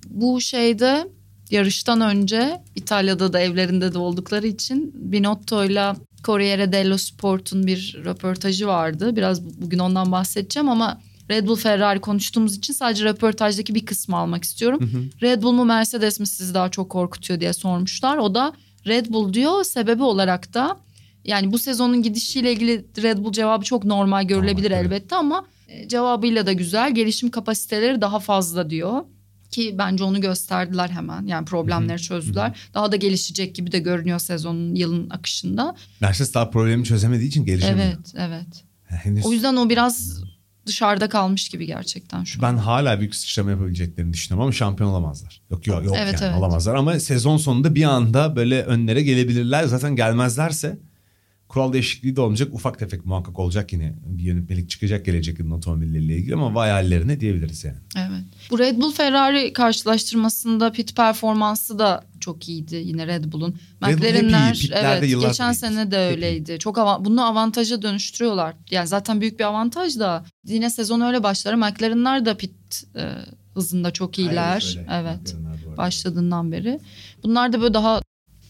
Bu şeyde yarıştan önce İtalya'da da evlerinde de oldukları için Binotto'yla Corriere dello Sport'un bir röportajı vardı. Biraz bugün ondan bahsedeceğim ama Red Bull Ferrari konuştuğumuz için sadece röportajdaki bir kısmı almak istiyorum. Red Bull mu Mercedes mi sizi daha çok korkutuyor diye sormuşlar. O da Red Bull diyor, sebebi olarak da yani bu sezonun gidişiyle ilgili Red Bull cevabı çok normal görülebilir elbette ama cevabıyla da güzel, gelişim kapasiteleri daha fazla diyor. Ki bence onu gösterdiler hemen. Yani problemleri çözdüler. Daha da gelişecek gibi de görünüyor sezonun, yılın akışında. Mercedes daha problemi çözemediği için gelişemiyor. Evet. Henüz... O yüzden o biraz dışarıda kalmış gibi gerçekten şu an. Ben hala büyük sıçrama yapabileceklerini düşünüyorum ama şampiyon olamazlar. Yok evet, yani olamazlar ama sezon sonunda bir anda böyle önlere gelebilirler. Zaten gelmezlerse kural değişikliği de olmayacak. Ufak tefek muhakkak olacak yine. Bir yönetmelik çıkacak gelecek yılın otomobilleriyle ilgili ama vay hallerine diyebiliriz yani. Evet. Bu Red Bull Ferrari karşılaştırmasında pit performansı da çok iyiydi yine Red Bull'un. McLaren'ler geçen sene de öyleydi. Çok bunu avantaja dönüştürüyorlar. Yani zaten büyük bir avantaj da yine sezon öyle başlar. McLaren'ler de pit hızında çok iyiler. Evet. Başladığından beri. Bunlar da böyle daha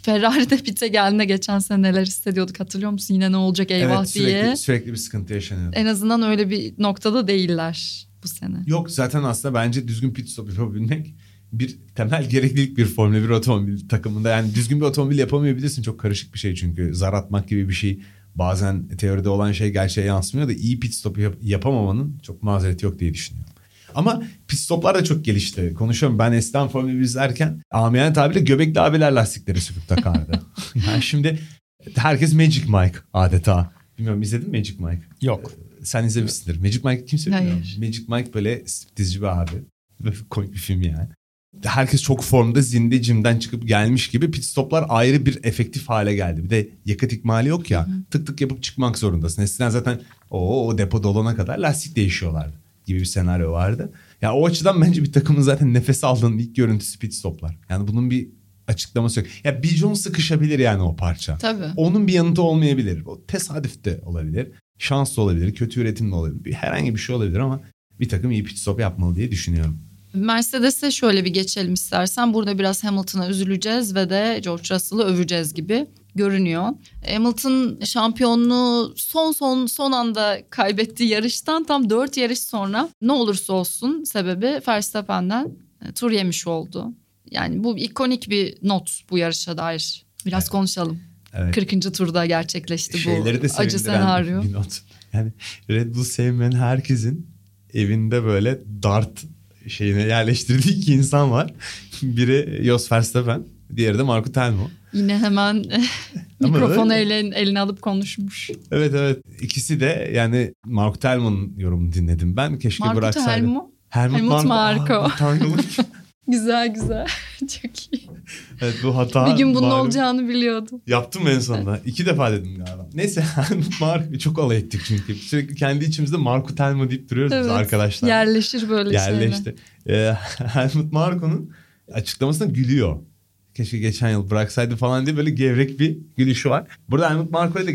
Ferrari'de pite geldiğinde geçen sene neler hissediyorduk, hatırlıyor musun? Yine ne olacak eyvah diye. Evet, sürekli bir sıkıntı yaşanıyordu. En azından öyle bir noktada değiller bu sene. Yok, zaten aslında bence düzgün pit stop yapabilmek bir temel gereklilik bir Formula 1 otomobil takımında. Yani düzgün bir otomobil yapamayabilirsin, çok karışık bir şey çünkü. Zar atmak gibi bir şey bazen teoride olan şey gerçeğe yansımıyor da iyi pit stop yapamamanın çok mazereti yok diye düşünüyorum. Ama pit stoplar da çok gelişti. Konuşuyorum ben eskiden Formula 1 izlerken amiyane tabirle göbekli abiler lastikleri söküp takardı. Yani şimdi herkes Magic Mike adeta. Bilmiyorum, izledin mi Magic Mike? Yok. Sen izlemişsindir. Magic Mike kimse bilmiyor. Magic Mike böyle striptizci bir abi. Böyle komik bir film yani. Herkes çok formda, zinde cimden çıkıp gelmiş gibi pit stoplar ayrı bir efektif hale geldi. Bir de yakıt ikmali yok ya. Tık tık yapıp çıkmak zorundasın. Eskiden zaten o depo dolana kadar lastik değişiyorlardı gibi bir senaryo vardı. Ya o açıdan bence bir takımın zaten nefes aldığının ilk görüntüsü pit stoplar. Yani bunun bir açıklaması yok. Ya Bijon sıkışabilir yani o parça. Tabii. Onun bir yanıtı olmayabilir. O tesadüf de olabilir. Şans da olabilir. Kötü üretim de olabilir. Herhangi bir şey olabilir ama bir takım iyi pit stop yapmalı diye düşünüyorum. Mercedes'e şöyle bir geçelim istersen. Burada biraz Hamilton'a üzüleceğiz ve de George Russell'ı öveceğiz gibi görünüyor. Hamilton şampiyonluğu son anda kaybettiği yarıştan tam 4 yarış sonra ne olursa olsun sebebi Verstappen'den tur yemiş oldu. Yani bu ikonik bir not bu yarışa dair. Biraz konuşalım. Evet. 40. turda gerçekleşti bu acı senaryo. Bir not. Yani Red Bull sevmeyen herkesin evinde böyle dart şeyine yerleştirdiği iki insan var. Biri Jos Verstappen, diğeri de Marco Telmo. Yine hemen Mikrofonu eline alıp konuşmuş. Evet. İkisi de yani Mark Telman'ın yorumunu dinledim. Ben keşke bıraksaydım. Helmut Marko. Güzel. Çok iyi. Evet, bu hata. Bir gün bunun olacağını biliyordum. Yaptım en sonunda. Evet. 2 defa dedim galiba. Neyse Helmut Marko çok alay ettik çünkü. Sürekli kendi içimizde Marko Telman deyip duruyoruz biz arkadaşlar. Yerleşir böyle yerleşti. Şeyler. Helmut Marko'nun açıklamasına gülüyor. Keşke geçen yıl bıraksaydı falan diye böyle gevrek bir gülüşü var. Burada Helmut Marko'ya da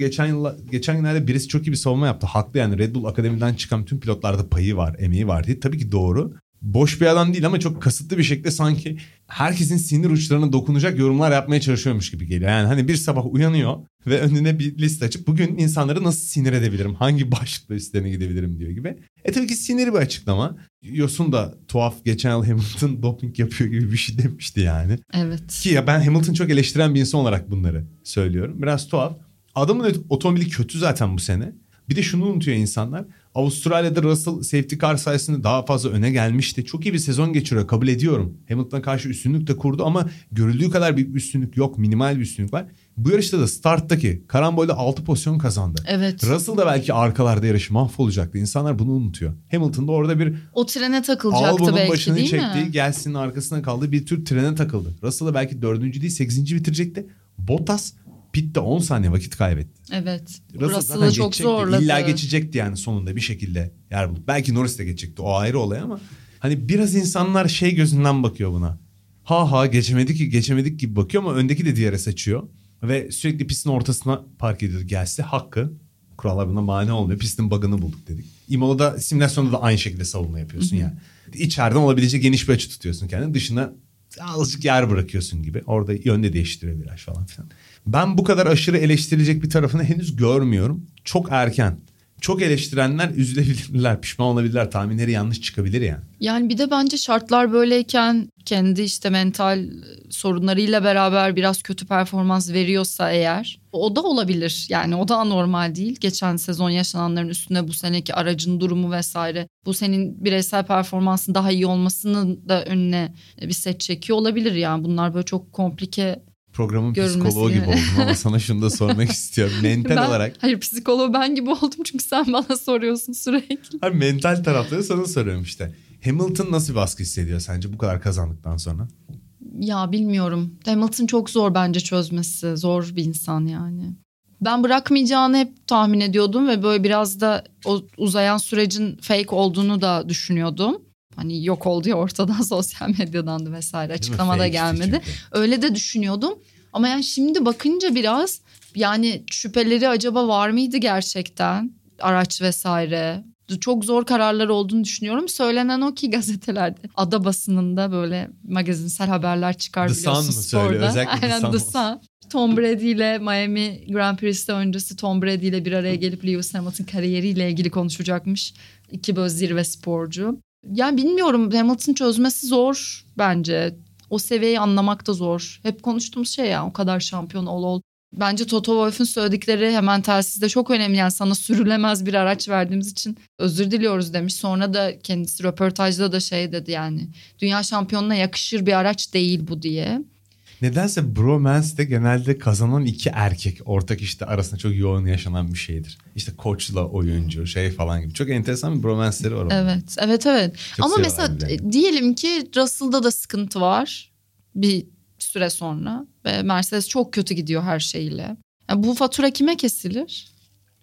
geçen günlerde birisi çok iyi bir savunma yaptı. Haklı yani, Red Bull Akademi'den çıkan tüm pilotlarda payı var, emeği var diye. Tabii ki doğru. Boş bir adam değil ama çok kasıtlı bir şekilde sanki herkesin sinir uçlarına dokunacak yorumlar yapmaya çalışıyormuş gibi geliyor. Yani hani bir sabah uyanıyor ve önüne bir liste açıp bugün insanları nasıl sinir edebilirim, hangi başlıkla üstlerine gidebilirim diyor gibi. Tabii ki sinirli bir açıklama. Yosun da tuhaf geçen yıl Hamilton doping yapıyor gibi bir şey demişti yani. Evet. Ki ya ben Hamilton çok eleştiren bir insan olarak bunları söylüyorum. Biraz tuhaf. Adamın otomobili kötü zaten bu sene. Bir de şunu unutuyor insanlar. Avustralya'da Russell safety car sayesinde daha fazla öne gelmişti. Çok iyi bir sezon geçiriyor, kabul ediyorum. Hamilton'a karşı üstünlük de kurdu ama görüldüğü kadar bir üstünlük yok. Minimal bir üstünlük var. Bu yarışta da starttaki karambolda 6 pozisyon kazandı. Evet. Russell da belki arkalarda yarışı mahvolacaktı. İnsanlar bunu unutuyor. Hamilton da orada bir... O trene takılacaktı belki değil mi? Albon'un başını çektiği, Gelsin'in arkasına kaldığı bir tür trene takıldı. Russell da belki 4. değil 8. bitirecekti. Bottas... Pitt'te 10 saniye vakit kaybetti. Evet. Russell'ı çok zorladı. İlla geçecekti yani sonunda bir şekilde yer bulup. Belki Norris de geçecekti, o ayrı olay ama hani biraz insanlar şey gözünden bakıyor buna. Geçemedik gibi bakıyor ama öndeki de diğere saçıyor. Ve sürekli pistin ortasına park ediyordu Gelse. Hakkı. Kurallar buna mani olmuyor. Pistin bug'ını bulduk dedik. İmola'da simülasyonda da aynı şekilde savunma yapıyorsun yani. İçeriden olabilecek geniş bir açı tutuyorsun kendini. Dışına azıcık yer bırakıyorsun gibi. Orada yönde değiştiriyor viraj falan filan. Ben bu kadar aşırı eleştirilecek bir tarafını henüz görmüyorum. Çok erken. Çok eleştirenler üzülebilirler, pişman olabilirler, tahminleri yanlış çıkabilir yani. Yani bir de bence şartlar böyleyken kendi işte mental sorunlarıyla beraber biraz kötü performans veriyorsa eğer, o da olabilir. Yani o da anormal değil. Geçen sezon yaşananların üstüne bu seneki aracın durumu vesaire, bu senin bireysel performansın daha iyi olmasının da önüne bir set çekiyor olabilir yani. Bunlar böyle çok komplike. Programın psikoloğu gibi oldum ama sana şunu da sormak istiyorum. Mental olarak. Hayır, psikoloğu ben gibi oldum çünkü sen bana soruyorsun sürekli. Hayır, mental tarafları sana soruyorum işte. Hamilton nasıl baskı hissediyor sence bu kadar kazandıktan sonra? Ya bilmiyorum. Hamilton çok zor bence çözmesi. Zor bir insan yani. Ben bırakmayacağını hep tahmin ediyordum ve böyle biraz da o uzayan sürecin fake olduğunu da düşünüyordum. Hani yok oldu ya ortadan, sosyal medyadandı vesaire, açıklamada gelmedi. Öyle de düşünüyordum ama yani şimdi bakınca biraz yani şüpheleri acaba var mıydı gerçekten araç vesaire, çok zor kararlar olduğunu düşünüyorum. Söylenen o ki gazetelerde, ada basınında böyle magazinsel haberler çıkar biliyorsun sporda. Aynen, The Sun. Tom Brady ile Miami Grand Prix'si öncesi Tom Brady ile bir araya gelip Lewis Hamilton kariyeriyle ilgili konuşacakmış. 2 böyle zirve sporcu. Yani bilmiyorum, Hamilton çözmesi zor bence. O seviyeyi anlamak da zor. Hep konuştuğumuz şey ya, o kadar şampiyon ol. Bence Toto Wolff'un söyledikleri hemen telsizde çok önemli. Yani sana sürülemez bir araç verdiğimiz için özür diliyoruz demiş. Sonra da kendisi röportajda da şey dedi yani. Dünya şampiyonuna yakışır bir araç değil bu diye. Nedense bromance'de genelde kazanan 2 erkek ortak işte arasında çok yoğun yaşanan bir şeydir. İşte koçla oyuncu şey falan gibi. Çok enteresan bir bromance'leri var. Evet. Çok ama mesela diyelim ki Russell'da da sıkıntı var bir süre sonra. Ve Mercedes çok kötü gidiyor her şeyle. Yani bu fatura kime kesilir?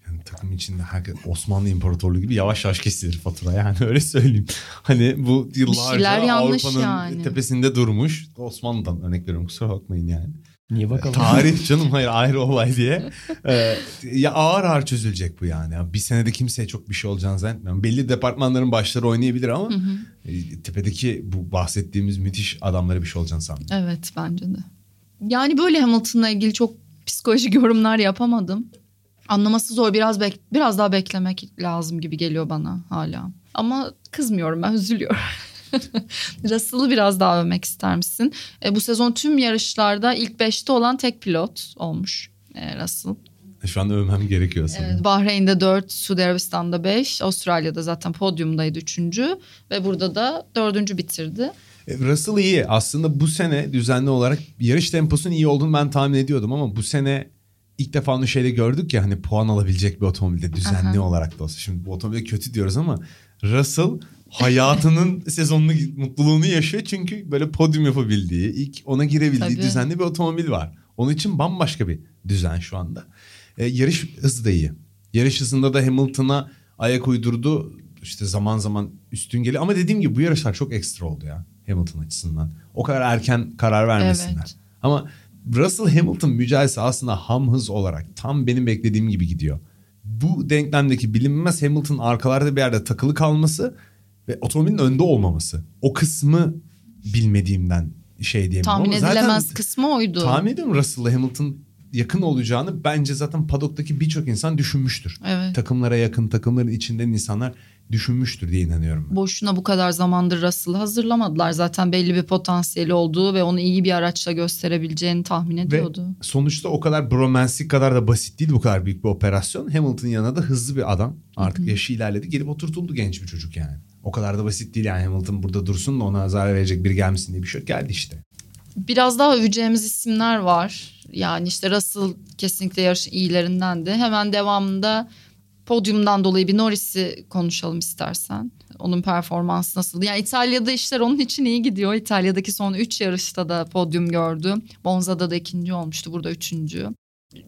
Yani takım içinde herkes Osmanlı İmparatorluğu gibi yavaş kesilir fatura yani, öyle söyleyeyim. Hani bu yıllarca Avrupa'nın tepesinde durmuş, Osmanlı'dan örnek veriyorum, kusura bakmayın yani. Niye bakalım? Tarih canım, hayır ayrı olay diye. Ya ağır çözülecek bu yani. Bir senede kimseye çok bir şey olacağını zannetmiyorum. Belli departmanların başları oynayabilir ama tepedeki bu bahsettiğimiz müthiş adamlara bir şey olacağını sanmıyorum. Evet, bence de. Yani böyle Hamilton'la ilgili çok psikolojik yorumlar yapamadım. Anlaması zor. Biraz daha beklemek lazım gibi geliyor bana hala. Ama kızmıyorum, ben üzülüyorum. Russell'ı biraz daha övmek ister misin? Bu sezon tüm yarışlarda ilk 5'te olan tek pilot olmuş Russell. Şu an övmem gerekiyor sanırım. Evet, Bahreyn'de 4, Suudi Arabistan'da 5, Avustralya'da zaten podyumdaydı 3. ve burada da 4. bitirdi. Russell iyi. Aslında bu sene düzenli olarak yarış temposunun iyi olduğunu ben tahmin ediyordum ama bu sene... İlk defa onu şeyde gördük ya, hani puan alabilecek bir otomobilde düzenli olarak da olsa. Şimdi bu otomobilde kötü diyoruz ama Russell hayatının sezonunu, mutluluğunu yaşıyor. Çünkü böyle podyum yapabildiği, ilk ona girebildiği düzenli bir otomobil var. Onun için bambaşka bir düzen şu anda. Yarış hızı da iyi. Yarış hızında da Hamilton'a ayak uydurdu. İşte zaman zaman üstün geliyor. Ama dediğim gibi bu yarışlar çok ekstra oldu ya Hamilton açısından. O kadar erken karar vermesinler. Evet. Ama Russell Hamilton mücadelesi aslında ham hız olarak tam benim beklediğim gibi gidiyor. Bu denklemdeki bilinmez Hamilton arkalarda bir yerde takılı kalması ve otomobilin önde olmaması. O kısmı bilmediğimden şey diyemem. Tahmin edilemez kısmı oydu. Tahmin ediyorum Russell'la Hamilton yakın olacağını, bence zaten padoktaki birçok insan düşünmüştür. Evet. Takımlara yakın, takımların içinden insanlar düşünmüştür diye inanıyorum ben. Boşuna bu kadar zamandır Russell'ı hazırlamadılar. Zaten belli bir potansiyeli olduğu ve onu iyi bir araçla gösterebileceğini tahmin ediyordu. Ve sonuçta o kadar bromansik kadar da basit değil bu kadar büyük bir operasyon. Hamilton'ın yanına da hızlı bir adam, artık yaşı ilerledi, gelip oturtuldu, genç bir çocuk yani. O kadar da basit değil yani Hamilton burada dursun da ona zarar verecek biri gelmesin diye bir şey geldi işte. Biraz daha öveceğimiz isimler var. Yani işte Russell kesinlikle yarışın iyilerindendi. Hemen devamında podyumdan dolayı bir Norris'i konuşalım istersen. Onun performansı nasıldı? Yani İtalya'da işler onun için iyi gidiyor. İtalya'daki son 3 yarışta da podyum gördü. Monza'da da 2. olmuştu, burada 3.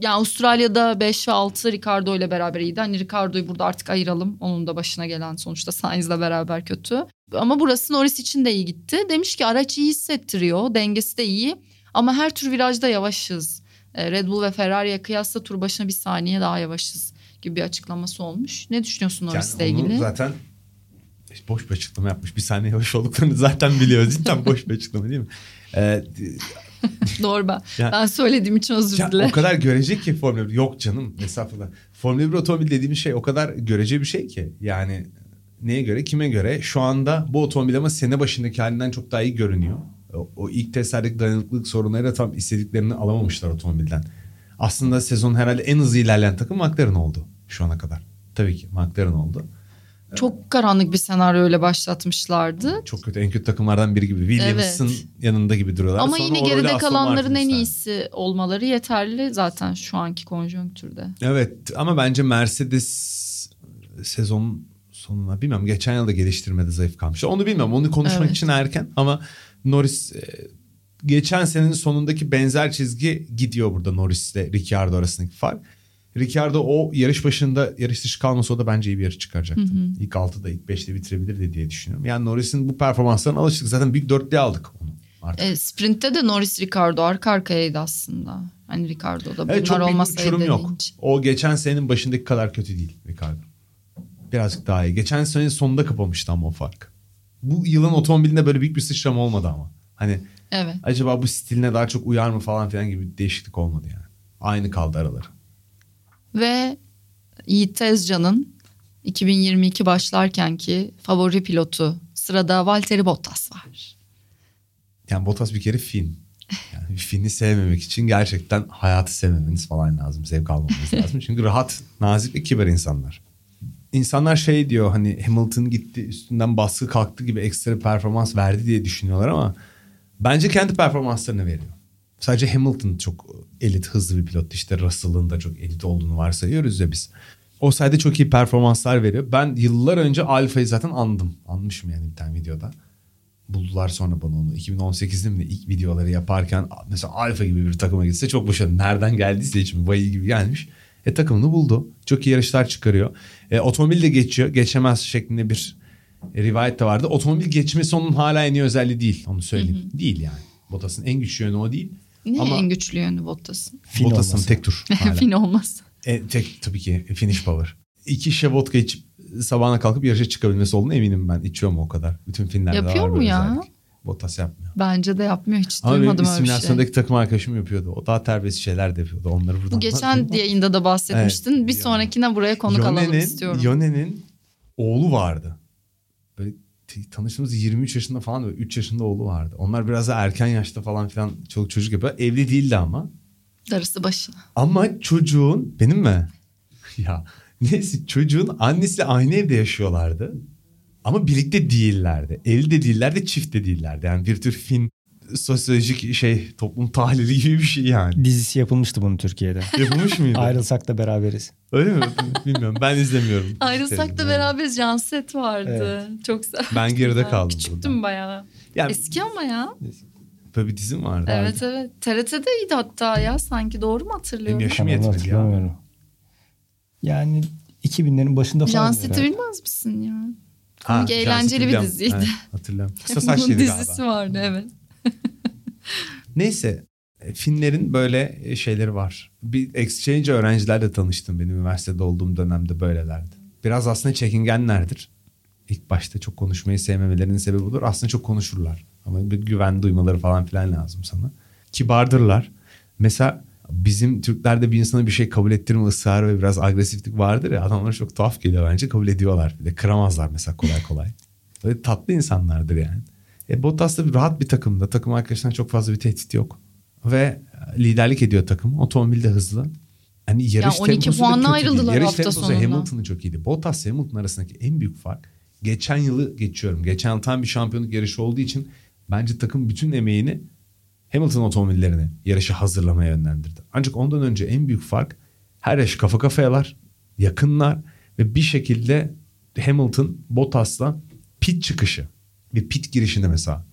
Yani Avustralya'da 5 ve 6 Ricardo ile beraber iyiydi. Hani Ricardo'yu burada artık ayıralım. Onun da başına gelen sonuçta Sainz'la beraber kötü. Ama burası Norris için de iyi gitti. Demiş ki araç iyi hissettiriyor. Dengesi de iyi. Ama her tür virajda yavaşız. Red Bull ve Ferrari'ye kıyasla tur başına bir saniye daha yavaşız gibi bir açıklaması olmuş. Ne düşünüyorsun Norris'le yani ilgili? Zaten boş bir açıklama yapmış. Bir saniye yavaş olduklarını zaten biliyoruz. Cidden boş bir açıklama değil mi? Doğru ben. Yani, ben söylediğim için özür dilerim. O kadar görecek ki Formula 1. Yok canım, mesafeden. Formula 1 otomobil dediğimiz şey o kadar görece bir şey ki. Yani neye göre, kime göre? Şu anda bu otomobil ama sene başındaki halinden çok daha iyi görünüyor. O ilk testlerdeki dayanıklılık sorunlarıyla tam istediklerini alamamışlar otomobilden. Aslında sezon herhalde en hızlı ilerleyen takım McLaren oldu şu ana kadar. Tabii ki McLaren oldu. Çok karanlık bir senaryo öyle başlatmışlardı. Çok kötü, en kötü takımlardan biri gibi. Williams'ın yanında gibi duruyorlar. Ama sonra yine geride kalanların en iyisi olmaları yeterli zaten şu anki konjonktürde. Evet ama bence Mercedes sezon sonuna bilmem geçen yılda geliştirmede zayıf kalmış. Onu bilmem, onu konuşmak için erken ama Norris geçen senenin sonundaki benzer çizgi gidiyor burada Norris ile Ricciardo arasındaki fark. Ricciardo o yarış başında yarış dışı kalmasa o da bence iyi bir yarış çıkaracaktı. İlk 6'da ilk 5'te bitirebilirdi diye düşünüyorum. Yani Norris'in bu performanslarına alıştık. Zaten büyük dörtlüğe aldık onu artık. Sprint'te de Norris Ricciardo arka arkayaydı aslında. Hani Ricciardo'da bunlar olmasaydı. Çok büyük yok. Deyince. O geçen senenin başındaki kadar kötü değil Ricciardo. Birazcık daha iyi. Geçen senenin sonunda kapamıştı ama o fark. Bu yılın otomobilinde böyle büyük bir sıçrama olmadı ama. Hani acaba bu stiline daha çok uyar mı falan filan gibi bir değişiklik olmadı yani. Aynı kaldı araları. Ve Yiğit Tezcan'ın 2022 başlarkenki favori pilotu, sırada Valtteri Bottas var. Yani Bottas bir kere Fin. Yani Fin'i sevmemek için gerçekten hayatı sevmemeniz falan lazım. Zevk almamanız lazım. Çünkü rahat, nazik ve kibar insanlar. İnsanlar şey diyor, hani Hamilton gitti üstünden baskı kalktı gibi ekstra performans verdi diye düşünüyorlar ama bence kendi performanslarını veriyor. Sadece Hamilton çok elit, hızlı bir pilot. İşte Russell'ın da çok elit olduğunu varsayıyoruz ya biz. O sayede çok iyi performanslar veriyor. Ben yıllar önce Alfa'yı zaten andım. Anmışım yani bir tane videoda. Buldular sonra bana onu. 2018'de mi ilk videoları yaparken mesela Alfa gibi bir takıma gitse çok başarılı. Nereden geldiyse içim bayı gibi gelmiş. Takımını buldu. Çok iyi yarışlar çıkarıyor. Otomobil de geçiyor. Geçemez şeklinde bir rivayet de vardı. Otomobil geçmesi onun hala en iyi özelliği değil. Onu söyleyeyim. Değil yani. Bottas'ın en güçlü yönü o değil. Ne ama en güçlü yönü Bottas'ın? Bottas'ın tek tur. Fin olmaz. Tek tabii ki finish power. 2 şişe vodka içip sabahına kalkıp yarışa çıkabilmesi olduğuna eminim ben. İçiyor mu o kadar? Bütün Finler'de var böyle özellik. Yapıyor mu ya? Özellik. Bottas yapmıyor. Bence de yapmıyor. Hiç ama duymadım öyle bir şey. Ama benim simülasyondaki takım arkadaşım yapıyordu. O daha terbiyesiz şeyler de yapıyordu. Onları buradan... Bu geçen yayında da bahsetmiştin. Evet, bir sonrakine buraya konuk alalım istiyorum. Yone'nin oğlu vardı. Böyle tanıştığımız 23 yaşında falan böyle 3 yaşında oğlu vardı. Onlar biraz da erken yaşta falan filan çocuk yapıyor. Evli değildi ama. Darısı başına. Ama çocuğun... Benim mi? Ya neyse, çocuğun annesiyle aynı evde yaşıyorlardı. Ama birlikte değillerdi. Evli de değillerdi, çift de değillerdi. Yani bir tür Fin sosyolojik şey, toplum tahlili gibi bir şey yani. Dizisi yapılmıştı bunu Türkiye'de. Yapılmış mıydı? Ayrılsak da beraberiz. Öyle mi? Bilmiyorum. Ben izlemiyorum. Ayrılsak da beraberiz. Janset vardı. Evet. Çok güzel. Ben geride kaldım. Küçüktüm bayağı. Yani, eski ama ya. Böyle bir dizim vardı. Evet abi. Evet. TRT'deydi hatta ya. Sanki doğru mu hatırlıyorum? Benim yaşım yetmedi ya. Yani 2000'lerin başında falan. Janset'i bilmez misin ya? Komik, eğlenceli bir diziydi. Evet, hatırlıyorum. Kısa saçlıydı galiba. Bunun dizisi vardı, evet. Neyse, Finlerin böyle şeyleri var. Bir exchange öğrencilerle tanıştım benim üniversitede olduğum dönemde, böylelerdi. Biraz aslında çekingenlerdir. İlk başta çok konuşmayı sevmemelerinin sebebi olur. Aslında çok konuşurlar. Ama bir güven duymaları falan filan lazım sana. Kibardırlar. Mesela bizim Türklerde bir insana bir şey kabul ettirme ısrarı ve biraz agresiflik vardır ya. Adamlara çok tuhaf geliyor bence. Kabul ediyorlar. Bir de kıramazlar mesela kolay kolay. Böyle tatlı insanlardır yani. Bottas da rahat bir takımda. Takım arkadaşından çok fazla bir tehdit yok. Ve liderlik ediyor takım. Otomobil de hızlı. Hani yarış yani 12 puanla ayrıldılar yarış hafta sonunda. Yarış temposu Hamilton'ın çok iyiydi. Bottas ve Hamilton arasındaki en büyük fark, geçen yılı geçiyorum. Geçen yıl tam bir şampiyonluk yarışı olduğu için bence takım bütün emeğini Hamilton otomobillerini yarışı hazırlamaya yönlendirdi. Ancak ondan önce en büyük fark, her yarış kafa kafayalar, yakınlar ve bir şekilde Hamilton Bottas'la pit çıkışı ve pit girişinde mesela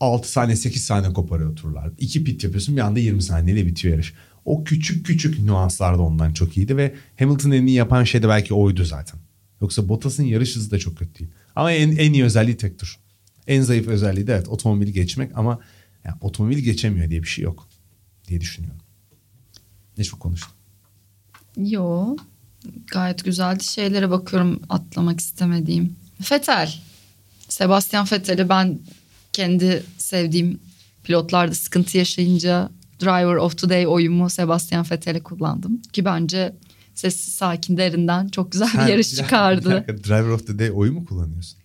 6 saniye 8 saniye koparıyor turlar. 2 pit yapıyorsun, bir anda 20 saniyeyle bitiyor yarış. O küçük küçük nüanslar da ondan çok iyiydi ve Hamilton'ın en iyi yapan şey de belki oydu zaten. Yoksa Bottas'ın yarış hızı da çok kötü değil. Ama en iyi özelliği tek tur. En zayıf özelliği de evet otomobili geçmek ama yani otomobil geçemiyor diye bir şey yok diye düşünüyorum. Ne çok konuştum. Yo, gayet güzeldi. Şeylere bakıyorum atlamak istemediğim. Vettel. Sebastian Vettel'i ben kendi sevdiğim pilotlarda sıkıntı yaşayınca Driver of the Day oyumu Sebastian Vettel'e kullandım. Ki bence sessiz sakin derinden çok güzel bir yarış çıkardı. Driver of the Day oyu mu kullanıyorsun?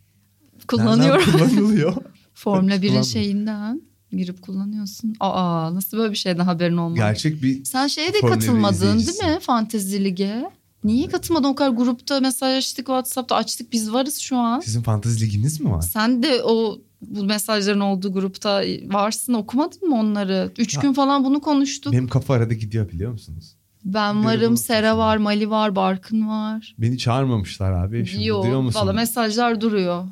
Kullanıyorum. Nereden kullanılıyor? Formula 1'in şeyinden girip kullanıyorsun. Aa, nasıl böyle bir şeyden haberin olmadı? Gerçek bir sen şeye de Formula katılmadın değil mi? Fantezi Lig'e. Niye katılmadın o kadar? Grupta mesajlaştık, WhatsApp'ta açtık, biz varız şu an. Sizin Fantezi Lig'iniz mi var? Sen de o bu mesajların olduğu grupta varsın, okumadın mı onları? 3 gün falan bunu konuştuk. Benim kafa arada gidiyor biliyor musunuz? Ben varım, Sera var, Mali var, Barkın var. Beni çağırmamışlar abi. Şimdi yok, duyuyor musun? Valla mesajlar duruyor.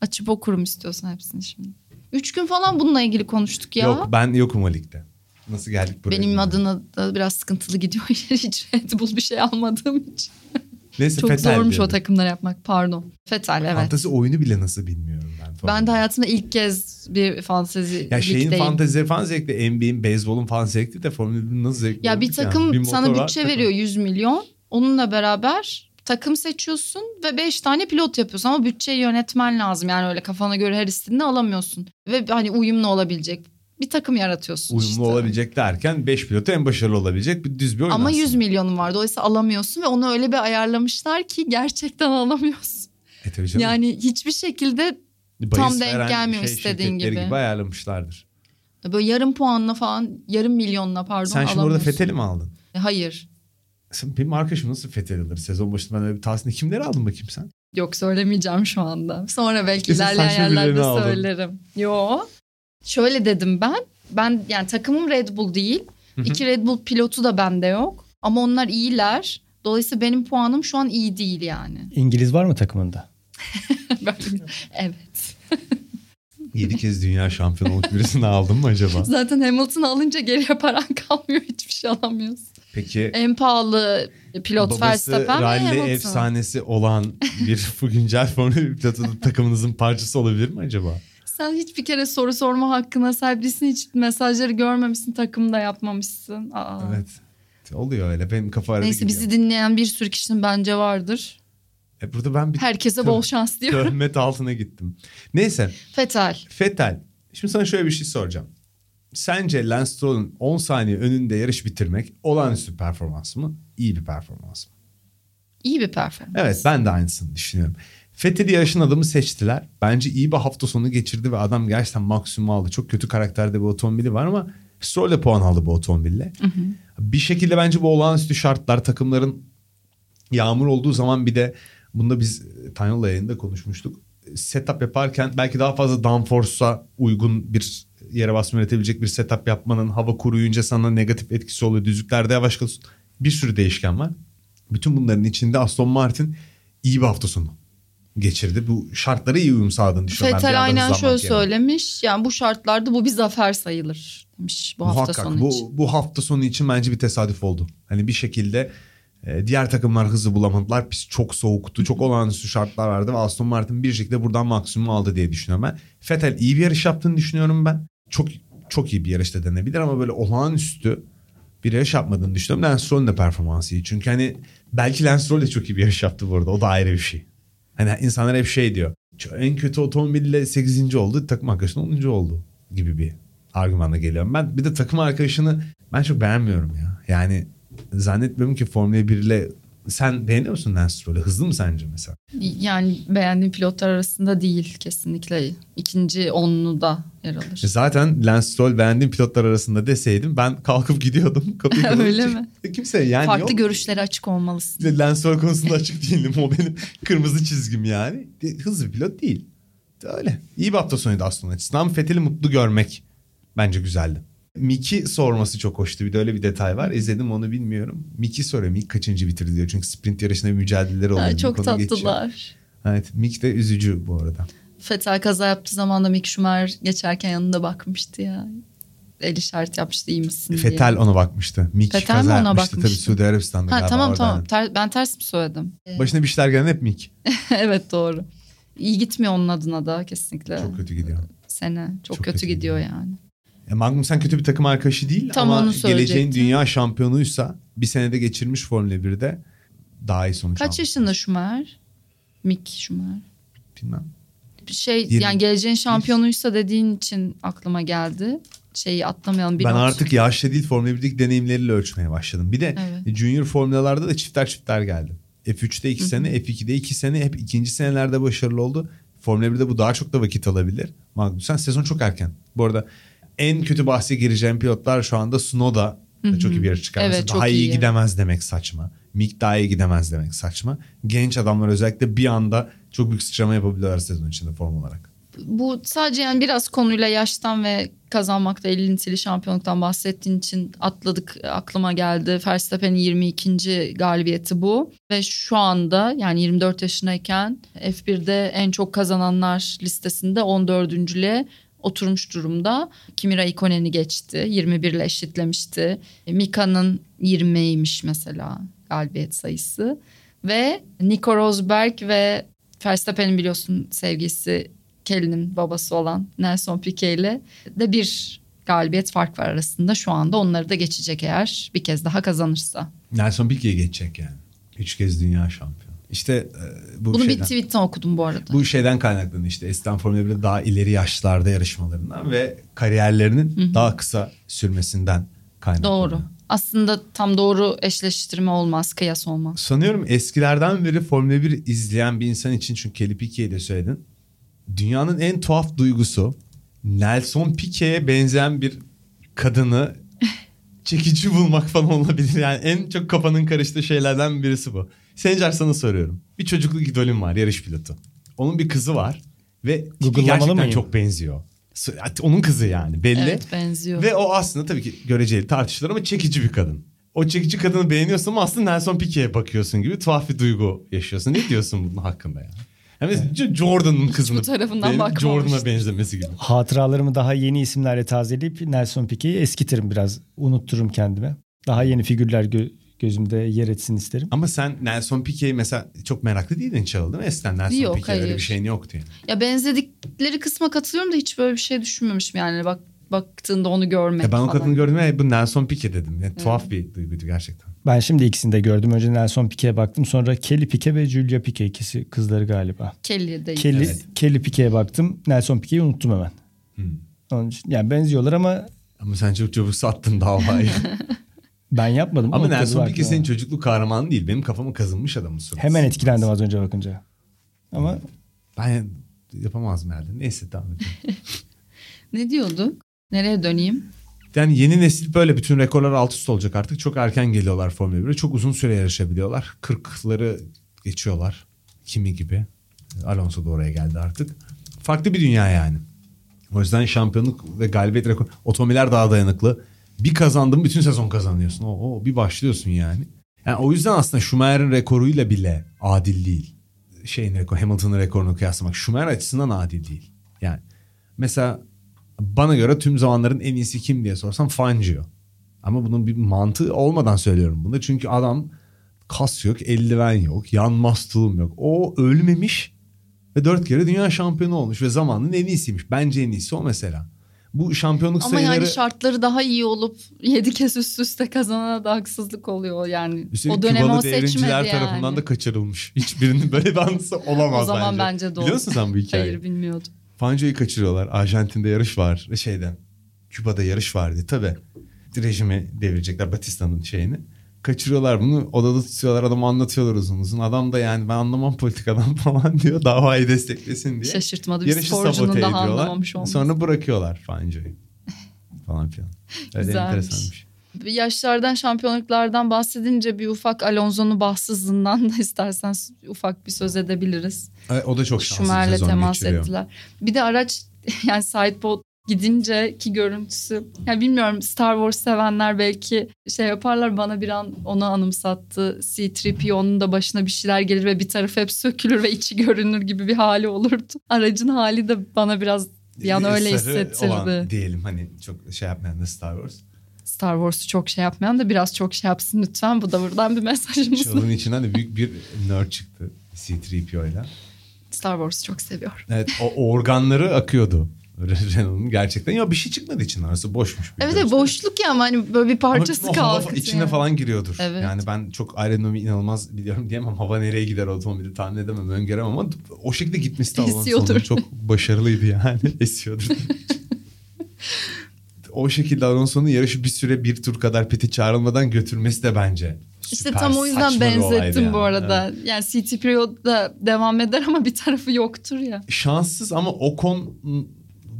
Açıp okurum istiyorsan hepsini şimdi. 3 gün falan bununla ilgili konuştuk ya. Yok, ben yokum o ligde. Nasıl geldik buraya? Benim adına da biraz sıkıntılı gidiyor. Hiç Red Bull bir şey almadığım için. Neyse, çok Vettel zormuş diyorum. O takımları yapmak, pardon. Vettel, evet. Fantezi oyunu bile nasıl bilmiyorum ben. Falan. Ben de hayatımda ilk kez bir fantezi ligdeyim. Ya şeyin fantezileri falan zevkli. NBA'in, beyzbolun falan zevkli de Formula 1'in nasıl zevkli? Ya bir takım yani. Bir sana bütçe veriyor 100 milyon. Onunla beraber takım seçiyorsun ve 5 tane pilot yapıyorsun. Ama bütçeyi yönetmen lazım. Yani öyle kafana göre her istediğini alamıyorsun. Ve hani uyumlu olabilecek bir takım yaratıyorsun. Uyumlu işte olabilecek derken 5 pilotu en başarılı olabilecek bir düz bir oyun. Ama aslında 100 milyonun vardı. Oysa alamıyorsun ve onu öyle bir ayarlamışlar ki gerçekten alamıyorsun. Yani hiçbir şekilde bahis tam denk gelmiyor şey, istediğin gibi ayarlamışlardır. Böyle yarım puanla falan, yarım milyonla pardon alamıyorsun. Sen şimdi orada Fethel'i mi aldın? Hayır. Sen benim arkadaşım nasıl Fethel alır? Sezon başında ben öyle bir tahsinde kimleri aldın bakayım sen? Yok, söylemeyeceğim şu anda. Sonra belki ilerleyen yerlerde söylerim. Yo. Şöyle dedim ben yani takımım Red Bull değil. 2 Red Bull pilotu da bende yok. Ama onlar iyiler. Dolayısıyla benim puanım şu an iyi değil yani. İngiliz var mı takımında? Evet. 7 kez dünya şampiyonluk birisini aldın mı acaba? Zaten Hamilton alınca geriye paran kalmıyor. Hiçbir şey alamıyorsun. Peki, en pahalı pilot Verstappen ve Hamilton. Rally efsanesi olan bir güncel Formula pilotunun takımınızın parçası olabilir mi acaba? Sen hiçbir kere soru sorma hakkına sahip değilsin. Hiç mesajları görmemişsin. Takımda yapmamışsın. Aa. Evet. Oluyor öyle. Benim kafa arada neyse gidiyor. Bizi dinleyen bir sürü kişinin bence vardır. Burada ben bir herkese bol şans diyorum. Töhmet altına gittim. Neyse. Vettel. Şimdi sana şöyle bir şey soracağım. Sence Lance Stroll'un 10 saniye önünde yarış bitirmek olağanüstü performans mı? İyi bir performans mı? İyi bir performans. Evet, ben de aynısını düşünüyorum. Vettel'i yarışın adamı seçtiler. Bence iyi bir hafta sonu geçirdi ve adam gerçekten maksimum aldı. Çok kötü karakterde bir otomobili var ama Stroll de puan aldı bu otomobille. Hı hı. Bir şekilde bence bu olağanüstü şartlar, takımların yağmur olduğu zaman, bir de bunda biz Tanyola yayında konuşmuştuk. Setup yaparken belki daha fazla downforce'a uygun bir yere basma yönetebilecek bir setup yapmanın, hava kuruyunca sana negatif etkisi oluyor, düzlüklerde yavaş kalıyorsun. Bir sürü değişken var. Bütün bunların içinde Aston Martin iyi bir hafta sonu geçirdi. Bu şartlara iyi uyum sağladığını düşünüyorum. Vettel aynen şöyle söylemiş. Yani bu şartlarda bu bir zafer sayılır demiş bu hafta sonu için. Bu hafta sonu için bence bir tesadüf oldu. Hani bir şekilde diğer takımlar hızı bulamadılar. Pist çok soğuktu. Çok olağanüstü şartlar vardı ve Aston Martin bir şekilde buradan maksimum aldı diye düşünüyorum ben. Vettel iyi bir yarış yaptığını düşünüyorum ben. Çok çok iyi bir yarış da denebilir ama böyle olağanüstü bir yarış yapmadığını düşünüyorum. Lance Stroll'ün de performansı iyi. Çünkü hani belki Lance Stroll de çok iyi bir yarış yaptı bu arada. O da ayrı bir şey. Hani insanlar hep şey diyor. En kötü otomobille 8. oldu. Takım arkadaşının 10. oldu gibi bir argümanla geliyorum. Ben bir de takım arkadaşını ben çok beğenmiyorum ya. Yani zannetmiyorum ki Formula 1 ile... Sen beğeniyor musun Lance Stroll'ü? Hızlı mı sence mesela? Yani beğendiğim pilotlar arasında değil kesinlikle. İkinci onlu da yer alır. Zaten Lance Stroll beğendiğim pilotlar arasında deseydim ben kalkıp gidiyordum. Öyle mi? Kimse yani farklı yok. Görüşlere açık olmalısın. Lance Stroll konusunda açık değilim. O benim kırmızı çizgim yani. Hızlı bir pilot değil. Öyle. İyi bir hafta sonuydu aslında açısından. Ama Vettel'i mutlu görmek bence güzeldi. Mickey sorması çok hoştu. Bir de öyle bir detay var. İzledim onu bilmiyorum. Mickey soruyor. Mickey kaçıncı bitirdi diyor. Çünkü sprint yarışında bir mücadeleleri oluyor. Çok tatlılar. Geçiyor. Evet. Mickey de üzücü bu arada. Vettel kaza yaptığı zaman da Mick Schumacher geçerken yanında bakmıştı ya. El işareti yapmıştı iyi misin diye. Vettel ona bakmıştı. Mick kaza yapmıştı. Tabii Suudi Arabistan'da galiba. Tamam. Ben ters mi söyledim? Başına bir şeyler gelen hep Mick. Evet doğru. İyi gitmiyor onun adına da kesinlikle. Çok kötü gidiyor. Sene. Çok kötü gidiyor yani. Magnum sen kötü bir takım arkadaşı değil ama geleceğin dünya şampiyonuysa bir senede geçirmiş Formula 1'de daha iyi sonuç almış. Kaç yaşında Schumacher? Mick Schumacher. Bilmem. Yani geleceğin şampiyonuysa dediğin için aklıma geldi. Şeyi atlamayalım. Ben artık yaşla değil Formula 1'deki deneyimleriyle ölçmeye başladım. Bir de evet. Junior formülalarda da çiftler geldi. F3'te 2 sene, F2'de 2 sene hep ikinci senelerde başarılı oldu. Formula 1'de bu daha çok da vakit alabilir. Magnum sen sezon çok erken. Bu arada en kötü bahse gireceğim pilotlar şu anda Snow'da çok iyi bir yarış çıkarması. Evet, daha iyi gidemez demek saçma. Mick daha iyi gidemez demek saçma. Genç adamlar özellikle bir anda çok büyük sıçrama yapabiliyorlar sezon içinde form olarak. Bu sadece yani biraz konuyla yaştan ve kazanmakta elintili şampiyonluktan bahsettiğin için atladık, aklıma geldi. Verstappen'in 22. galibiyeti bu. Ve şu anda yani 24 yaşındayken F1'de en çok kazananlar listesinde 14.'lüğe oturmuş durumda. Kimi Räikkönen'i geçti. 21 ile eşitlemişti. Mika'nın 20'ymiş mesela galibiyet sayısı. Ve Nico Rosberg ve Verstappen'in biliyorsun sevgilisi Kelly'nin babası olan Nelson Piquet ile de bir galibiyet fark var arasında. Şu anda onları da geçecek eğer bir kez daha kazanırsa. Nelson Piquet'e geçecek yani. 3 kez dünya şampiyonu. İşte bu bunu bir tweetten okudum bu arada. Bu şeyden kaynaklanıyor işte. Eskiden Formula 1'de daha ileri yaşlarda yarışmalarından ve kariyerlerinin daha kısa sürmesinden kaynaklanıyor. Doğru. Aslında tam doğru eşleştirme olmaz, kıyas olmaz. Sanıyorum eskilerden beri Formula 1 izleyen bir insan için, çünkü Kelly Piquet'i de söyledin. Dünyanın en tuhaf duygusu Nelson Piquet'e benzeyen bir kadını çekici bulmak falan olabilir. Yani en çok kafanın karıştığı şeylerden birisi bu. Sencer sana soruyorum. Bir çocukluk idolün var, yarış pilotu. Onun bir kızı var ve gerçekten çok benziyor. Onun kızı yani belli. Evet, benziyor. Ve o aslında tabii ki göreceli tartışılır ama çekici bir kadın. O çekici kadını beğeniyorsun ama aslında Nelson Piquet'e bakıyorsun gibi tuhaf bir duygu yaşıyorsun. Ne diyorsun bunun hakkında ya? Yani evet. Jordan'ın kızını Jordan'a benzemesi gibi. Hatıralarımı daha yeni isimlerle tazeleyip Nelson Piquet'i eskitirim biraz. Unuttururum kendime. Daha yeni figürler gözümde yer etsin isterim. Ama sen Nelson Piquet'i mesela çok meraklı değildin Çağıl değil mi? Eskiden Nelson Piquet'e öyle bir şeyin yoktu yani. Ya benzedikleri kısma katılıyorum da hiç böyle bir şey düşünmemişim yani. Baktığında onu görmek ya ben falan. Ben o kadını gördüm ve bu Nelson Piquet dedim. Yani evet. Tuhaf bir duyguydu gerçekten. Ben şimdi ikisini de gördüm. Önce Nelson Piquet'e baktım. Sonra Kelly Piquet ve Julia Piquet, ikisi kızları galiba. Kelly Piquet'e baktım. Nelson Piquet'i unuttum hemen. Onun için, yani benziyorlar ama... Ama sen çok çabuk sattın davayı. Ben yapmadım. Ama Nelson Piquet senin çocukluk kahramanı değil. Benim kafama kazınmış adamın sorusu. Hemen etkilendim az önce bakınca. Ama... Ben yapamazdım herhalde. Neyse tamam. Ne diyorduk? Nereye döneyim? Yani yeni nesil böyle bütün rekorlar alt üst olacak artık. Çok erken geliyorlar Formula 1'e. Çok uzun süre yarışabiliyorlar. 40'ları geçiyorlar. Kimi gibi. Alonso da oraya geldi artık. Farklı bir dünya yani. O yüzden şampiyonluk ve galibiyet rekoru. Otomobiller daha dayanıklı. Bir kazandın bütün sezon kazanıyorsun. Oo, bir başlıyorsun yani. Yani o yüzden aslında Schumacher'in rekoruyla bile adil değil. Hamilton'ın rekorunu kıyaslamak Schumacher açısından adil değil. Yani mesela bana göre tüm zamanların en iyisi kim diye sorsam Fangio. Ama bunun bir mantığı olmadan söylüyorum bunu. Çünkü adam kas yok, eldiven yok, yanmaz tulum yok. O ölmemiş ve 4 kere dünya şampiyonu olmuş ve zamanın en iyisiymiş. Bence en iyisi o mesela. Bu şampiyonluk ama sayıları... Ama yani şartları daha iyi olup 7 kez üst üste kazanana da haksızlık oluyor yani. Üstelik o dönemi o seçmedi yani. Üstelik Kübalı tarafından da kaçırılmış. Hiçbirinin böyle bir anısı olamaz bence. O zaman bence doğru. Biliyorsun sen bu hikayeyi. Hayır, bilmiyordum. Fangio'yu kaçırıyorlar. Arjantin'de yarış var. Küba'da yarış vardı. Tabii rejimi devirecekler, Batista'nın şeyini. Kaçırıyorlar bunu. Odada tutuyorlar. Adamı anlatıyorlar uzun uzun. Adam da yani ben anlamam politikadan falan diyor. Davayı desteklesin diye. Şaşırtmadı. Bir sporcunun daha anlamamış olması. Sonra bırakıyorlar Fangio'yu. Falan filan. Öyle güzelmiş. Enteresanmış. Yaşlardan, şampiyonluklardan bahsedince bir ufak Alonso'nun bahtsızlığından da istersen ufak bir söz edebiliriz. O da çok şanslı Schumacher'le temas geçiriyor. Ettiler. Bir de araç yani sidepod gidince ki görüntüsü. Yani bilmiyorum, Star Wars sevenler belki yaparlar, bana bir an onu anımsattı. C-3PO'nun da başına bir şeyler gelir ve bir tarafı hep sökülür ve içi görünür gibi bir hali olurdu. Aracın hali de bana biraz yani öyle hissettirdi. Olan diyelim hani çok yapmayan da Star Wars. Star Wars'u çok yapmayan da biraz çok yapsın lütfen. Bu da buradan bir mesajımız. Çalın içinden de büyük bir nerd çıktı C-3PO'yla. Star Wars'u çok seviyor. Evet, o organları akıyordu. Renault'un gerçekten. Ya bir şey çıkmadı için, arası boşmuş. Evet gerçekten. Boşluk ya ama hani böyle bir parçası kaldı. İçine falan giriyordur. Evet. Yani ben çok aerodinamiği inanılmaz biliyorum diyemem. Hava nereye gider otomobili tahmin edemem, öngöremem ama o şekilde gitmesi de Alonso'nun çok başarılıydı yani. Esiyordur. O şekilde Alonso'nun yarışı bir süre, bir tur kadar piti çağrılmadan götürmesi de bence süper, İşte tam o yüzden benzettim yani. Bu arada. Evet. Yani C-3PO'da devam eder ama bir tarafı yoktur ya. Şanssız ama Ocon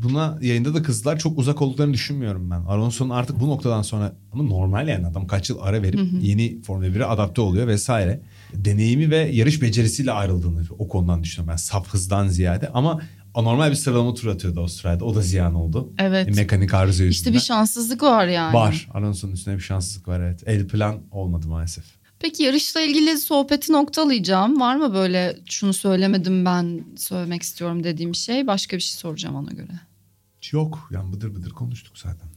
buna yayında da kızdılar. Çok uzak olduklarını düşünmüyorum ben. Alonso'nun artık bu noktadan sonra, ama normal yani, adam kaç yıl ara verip yeni Formula 1'e adapte oluyor vesaire. Deneyimi ve yarış becerisiyle ayrıldığını o konudan düşünüyorum ben. Saf hızdan ziyade ama anormal bir sıralama turu atıyordu Avustralya'da. O da ziyan oldu. Evet. Mekanik arıza yüzünden. İşte bir şanssızlık var yani. Var. Alonso'nun üstüne bir şanssızlık var, evet. El plan olmadı maalesef. Peki yarışla ilgili sohbeti noktalayacağım. Var mı böyle şunu söylemedim ben, söylemek istiyorum dediğim şey? Başka bir şey soracağım ona göre. Yok yani, bıdır bıdır konuştuk zaten.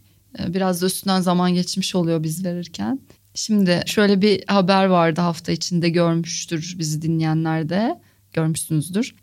Biraz da üstünden zaman geçmiş oluyor biz verirken. Şimdi şöyle bir haber vardı hafta içinde, görmüştür bizi dinleyenler de, görmüşsünüzdür.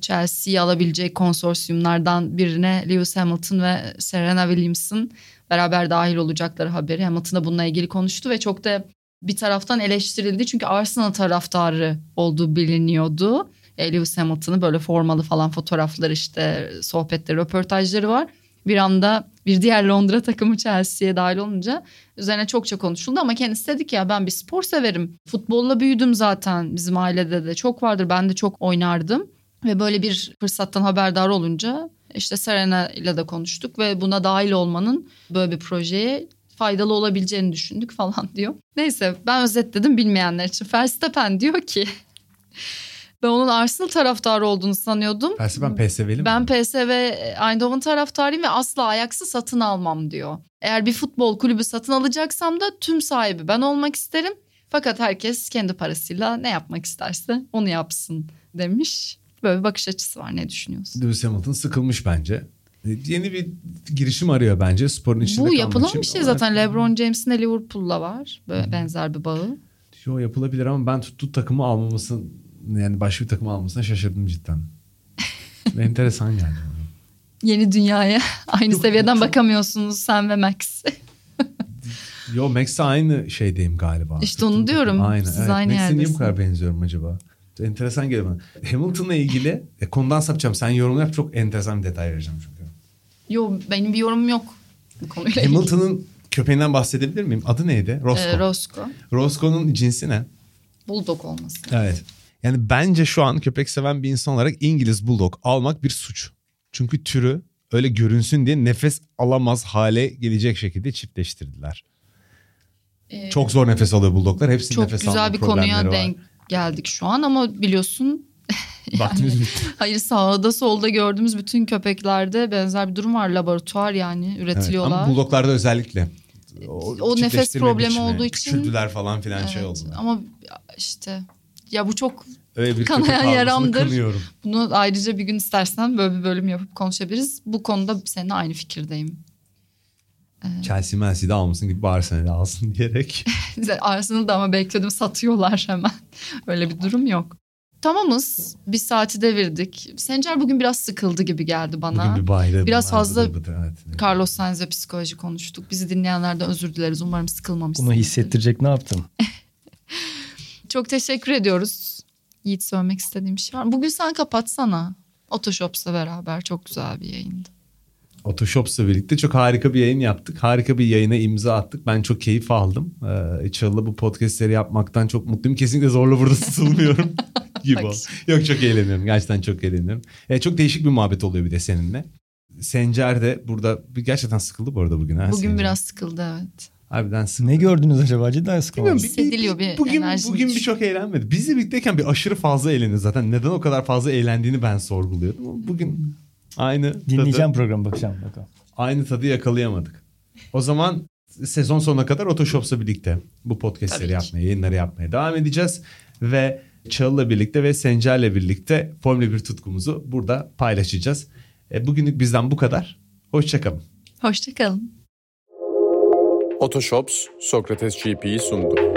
Chelsea'yi alabileceği konsorsiyumlardan birine Lewis Hamilton ve Serena Williams'ın beraber dahil olacakları haberi. Hamilton da bununla ilgili konuştu ve çok da bir taraftan eleştirildi. Çünkü Arsenal taraftarı olduğu biliniyordu. Lewis Hamilton'ın böyle formalı falan fotoğrafları, işte sohbetleri, röportajları var. Bir anda bir diğer Londra takımı Chelsea'ye dahil olunca üzerine çokça konuşuldu ama kendisi dedi ki ya ben bir spor severim. Futbolla büyüdüm zaten, bizim ailede de çok vardır, ben de çok oynardım. Ve böyle bir fırsattan haberdar olunca işte Serena ile de konuştuk ve buna dahil olmanın böyle bir projeye faydalı olabileceğini düşündük falan diyor. Neyse, ben özetledim bilmeyenler için. Verstappen diyor ki ben onun Arsenal taraftarı olduğunu sanıyordum. Verstappen PSV'li mi? Ben PSV Eindhoven taraftarıyım ve asla Ajax'ı satın almam diyor. Eğer bir futbol kulübü satın alacaksam da tüm sahibi ben olmak isterim. Fakat herkes kendi parasıyla ne yapmak isterse onu yapsın demiş. Böyle bir bakış açısı var. Ne düşünüyorsun? Lewis Hamilton sıkılmış bence. Yeni bir girişim arıyor bence. Sporun içinde kalmak için. Bu yapılan bir şey zaten. LeBron James'in de Liverpool'la var. Böyle benzer bir bağı. Yo, yapılabilir ama ben tuttuğu takımı almaması, yani başka bir takım almasına şaşırdım cidden. Enteresan geldi. Yeni dünyaya aynı seviyeden çok... bakamıyorsunuz sen ve Max. Yo, Max'e aynı şeydeyim galiba. İşte onu diyorum. Aynı. Siz evet, aynı yerdesiniz. Max'e niye bu kadar benziyorum acaba? Enteresan geliyor bana. Hamilton'la ilgili konudan sapacağım. Sen yorum yap, çok enteresan bir detay vereceğim çünkü. Yok, benim bir yorumum yok bu konuyla. Hamilton'ın köpeğinden bahsedebilir miyim? Adı neydi? Roscoe. Roscoe. Roscoe'nun cinsi ne? Bulldog olması. Evet. Yani bence şu an köpek seven bir insan olarak İngiliz Bulldog almak bir suç. Çünkü türü öyle görünsün diye nefes alamaz hale gelecek şekilde çiftleştirdiler. Çok zor nefes alıyor Bulldoglar. Hepsinin nefes alma problemleri var. Çok güzel bir konuya denk geldik şu an ama biliyorsun Vaktimiz yani, bitti. Hayır, sağda solda gördüğümüz bütün köpeklerde benzer bir durum var. Laboratuvar yani üretiliyorlar. Evet, ama buldoklarda özellikle. O nefes problemi biçimi, olduğu için. Küçüldüler falan filan, evet, şey oldu. Ama işte ya bu çok kanayan yaramdır. Bunu ayrıca bir gün istersen böyle bir bölüm yapıp konuşabiliriz. Bu konuda seninle aynı fikirdeyim. Chelsea'yi de almasın gibi Arsenal'i alsın diyerek. Arsenal'da ama bekledim, satıyorlar hemen. Öyle bir durum yok. Tamamız. Bir saati devirdik. Sencer bugün biraz sıkıldı gibi geldi bana. Bugün bir bayrağı. Biraz fazla evet. Carlos Sainz ve psikoloji konuştuk. Bizi dinleyenlerden özür dileriz. Umarım sıkılmamışsın. Bunu hissettirecek ne yaptın? Çok teşekkür ediyoruz. Yiğit, söylemek istediğim bir şey var. Bugün sen kapatsana. Autoshops'la beraber çok güzel bir yayındı. Autoshops'la birlikte çok harika bir yayın yaptık. Harika bir yayına imza attık. Ben çok keyif aldım. İnşallah bu podcastleri yapmaktan çok mutluyum. Kesinlikle zorla burada tutulmuyorum. Gibi ol. Yok, çok eğleniyorum. Gerçekten çok eğleniyorum. Çok değişik bir muhabbet oluyor bir de seninle. Sencer de burada gerçekten sıkıldı bu arada bugün. Bugün Sencer biraz sıkıldı, evet. Harbiden sıkıldı. Ne gördünüz acaba? Cidden sıkıldı. Hissediliyor bir enerji. Bugün birçok eğlenmedi. Bizle birlikteyken bir aşırı fazla eğlenir zaten. Neden o kadar fazla eğlendiğini ben sorguluyordum. Bugün aynı dinleyeceğim programı, bakacağım bakalım. Aynı tadı yakalayamadık. O zaman sezon sonuna kadar Autoshops'la birlikte bu podcastleri yapmaya, yayınları yapmaya devam edeceğiz. Ve Çağıl'la birlikte ve Sencer'le birlikte Formula 1 tutkumuzu burada paylaşacağız. Bugünlük bizden bu kadar. Hoşçakalın. Hoşçakalın. Autoshops, Sokrates GP'yi sundu.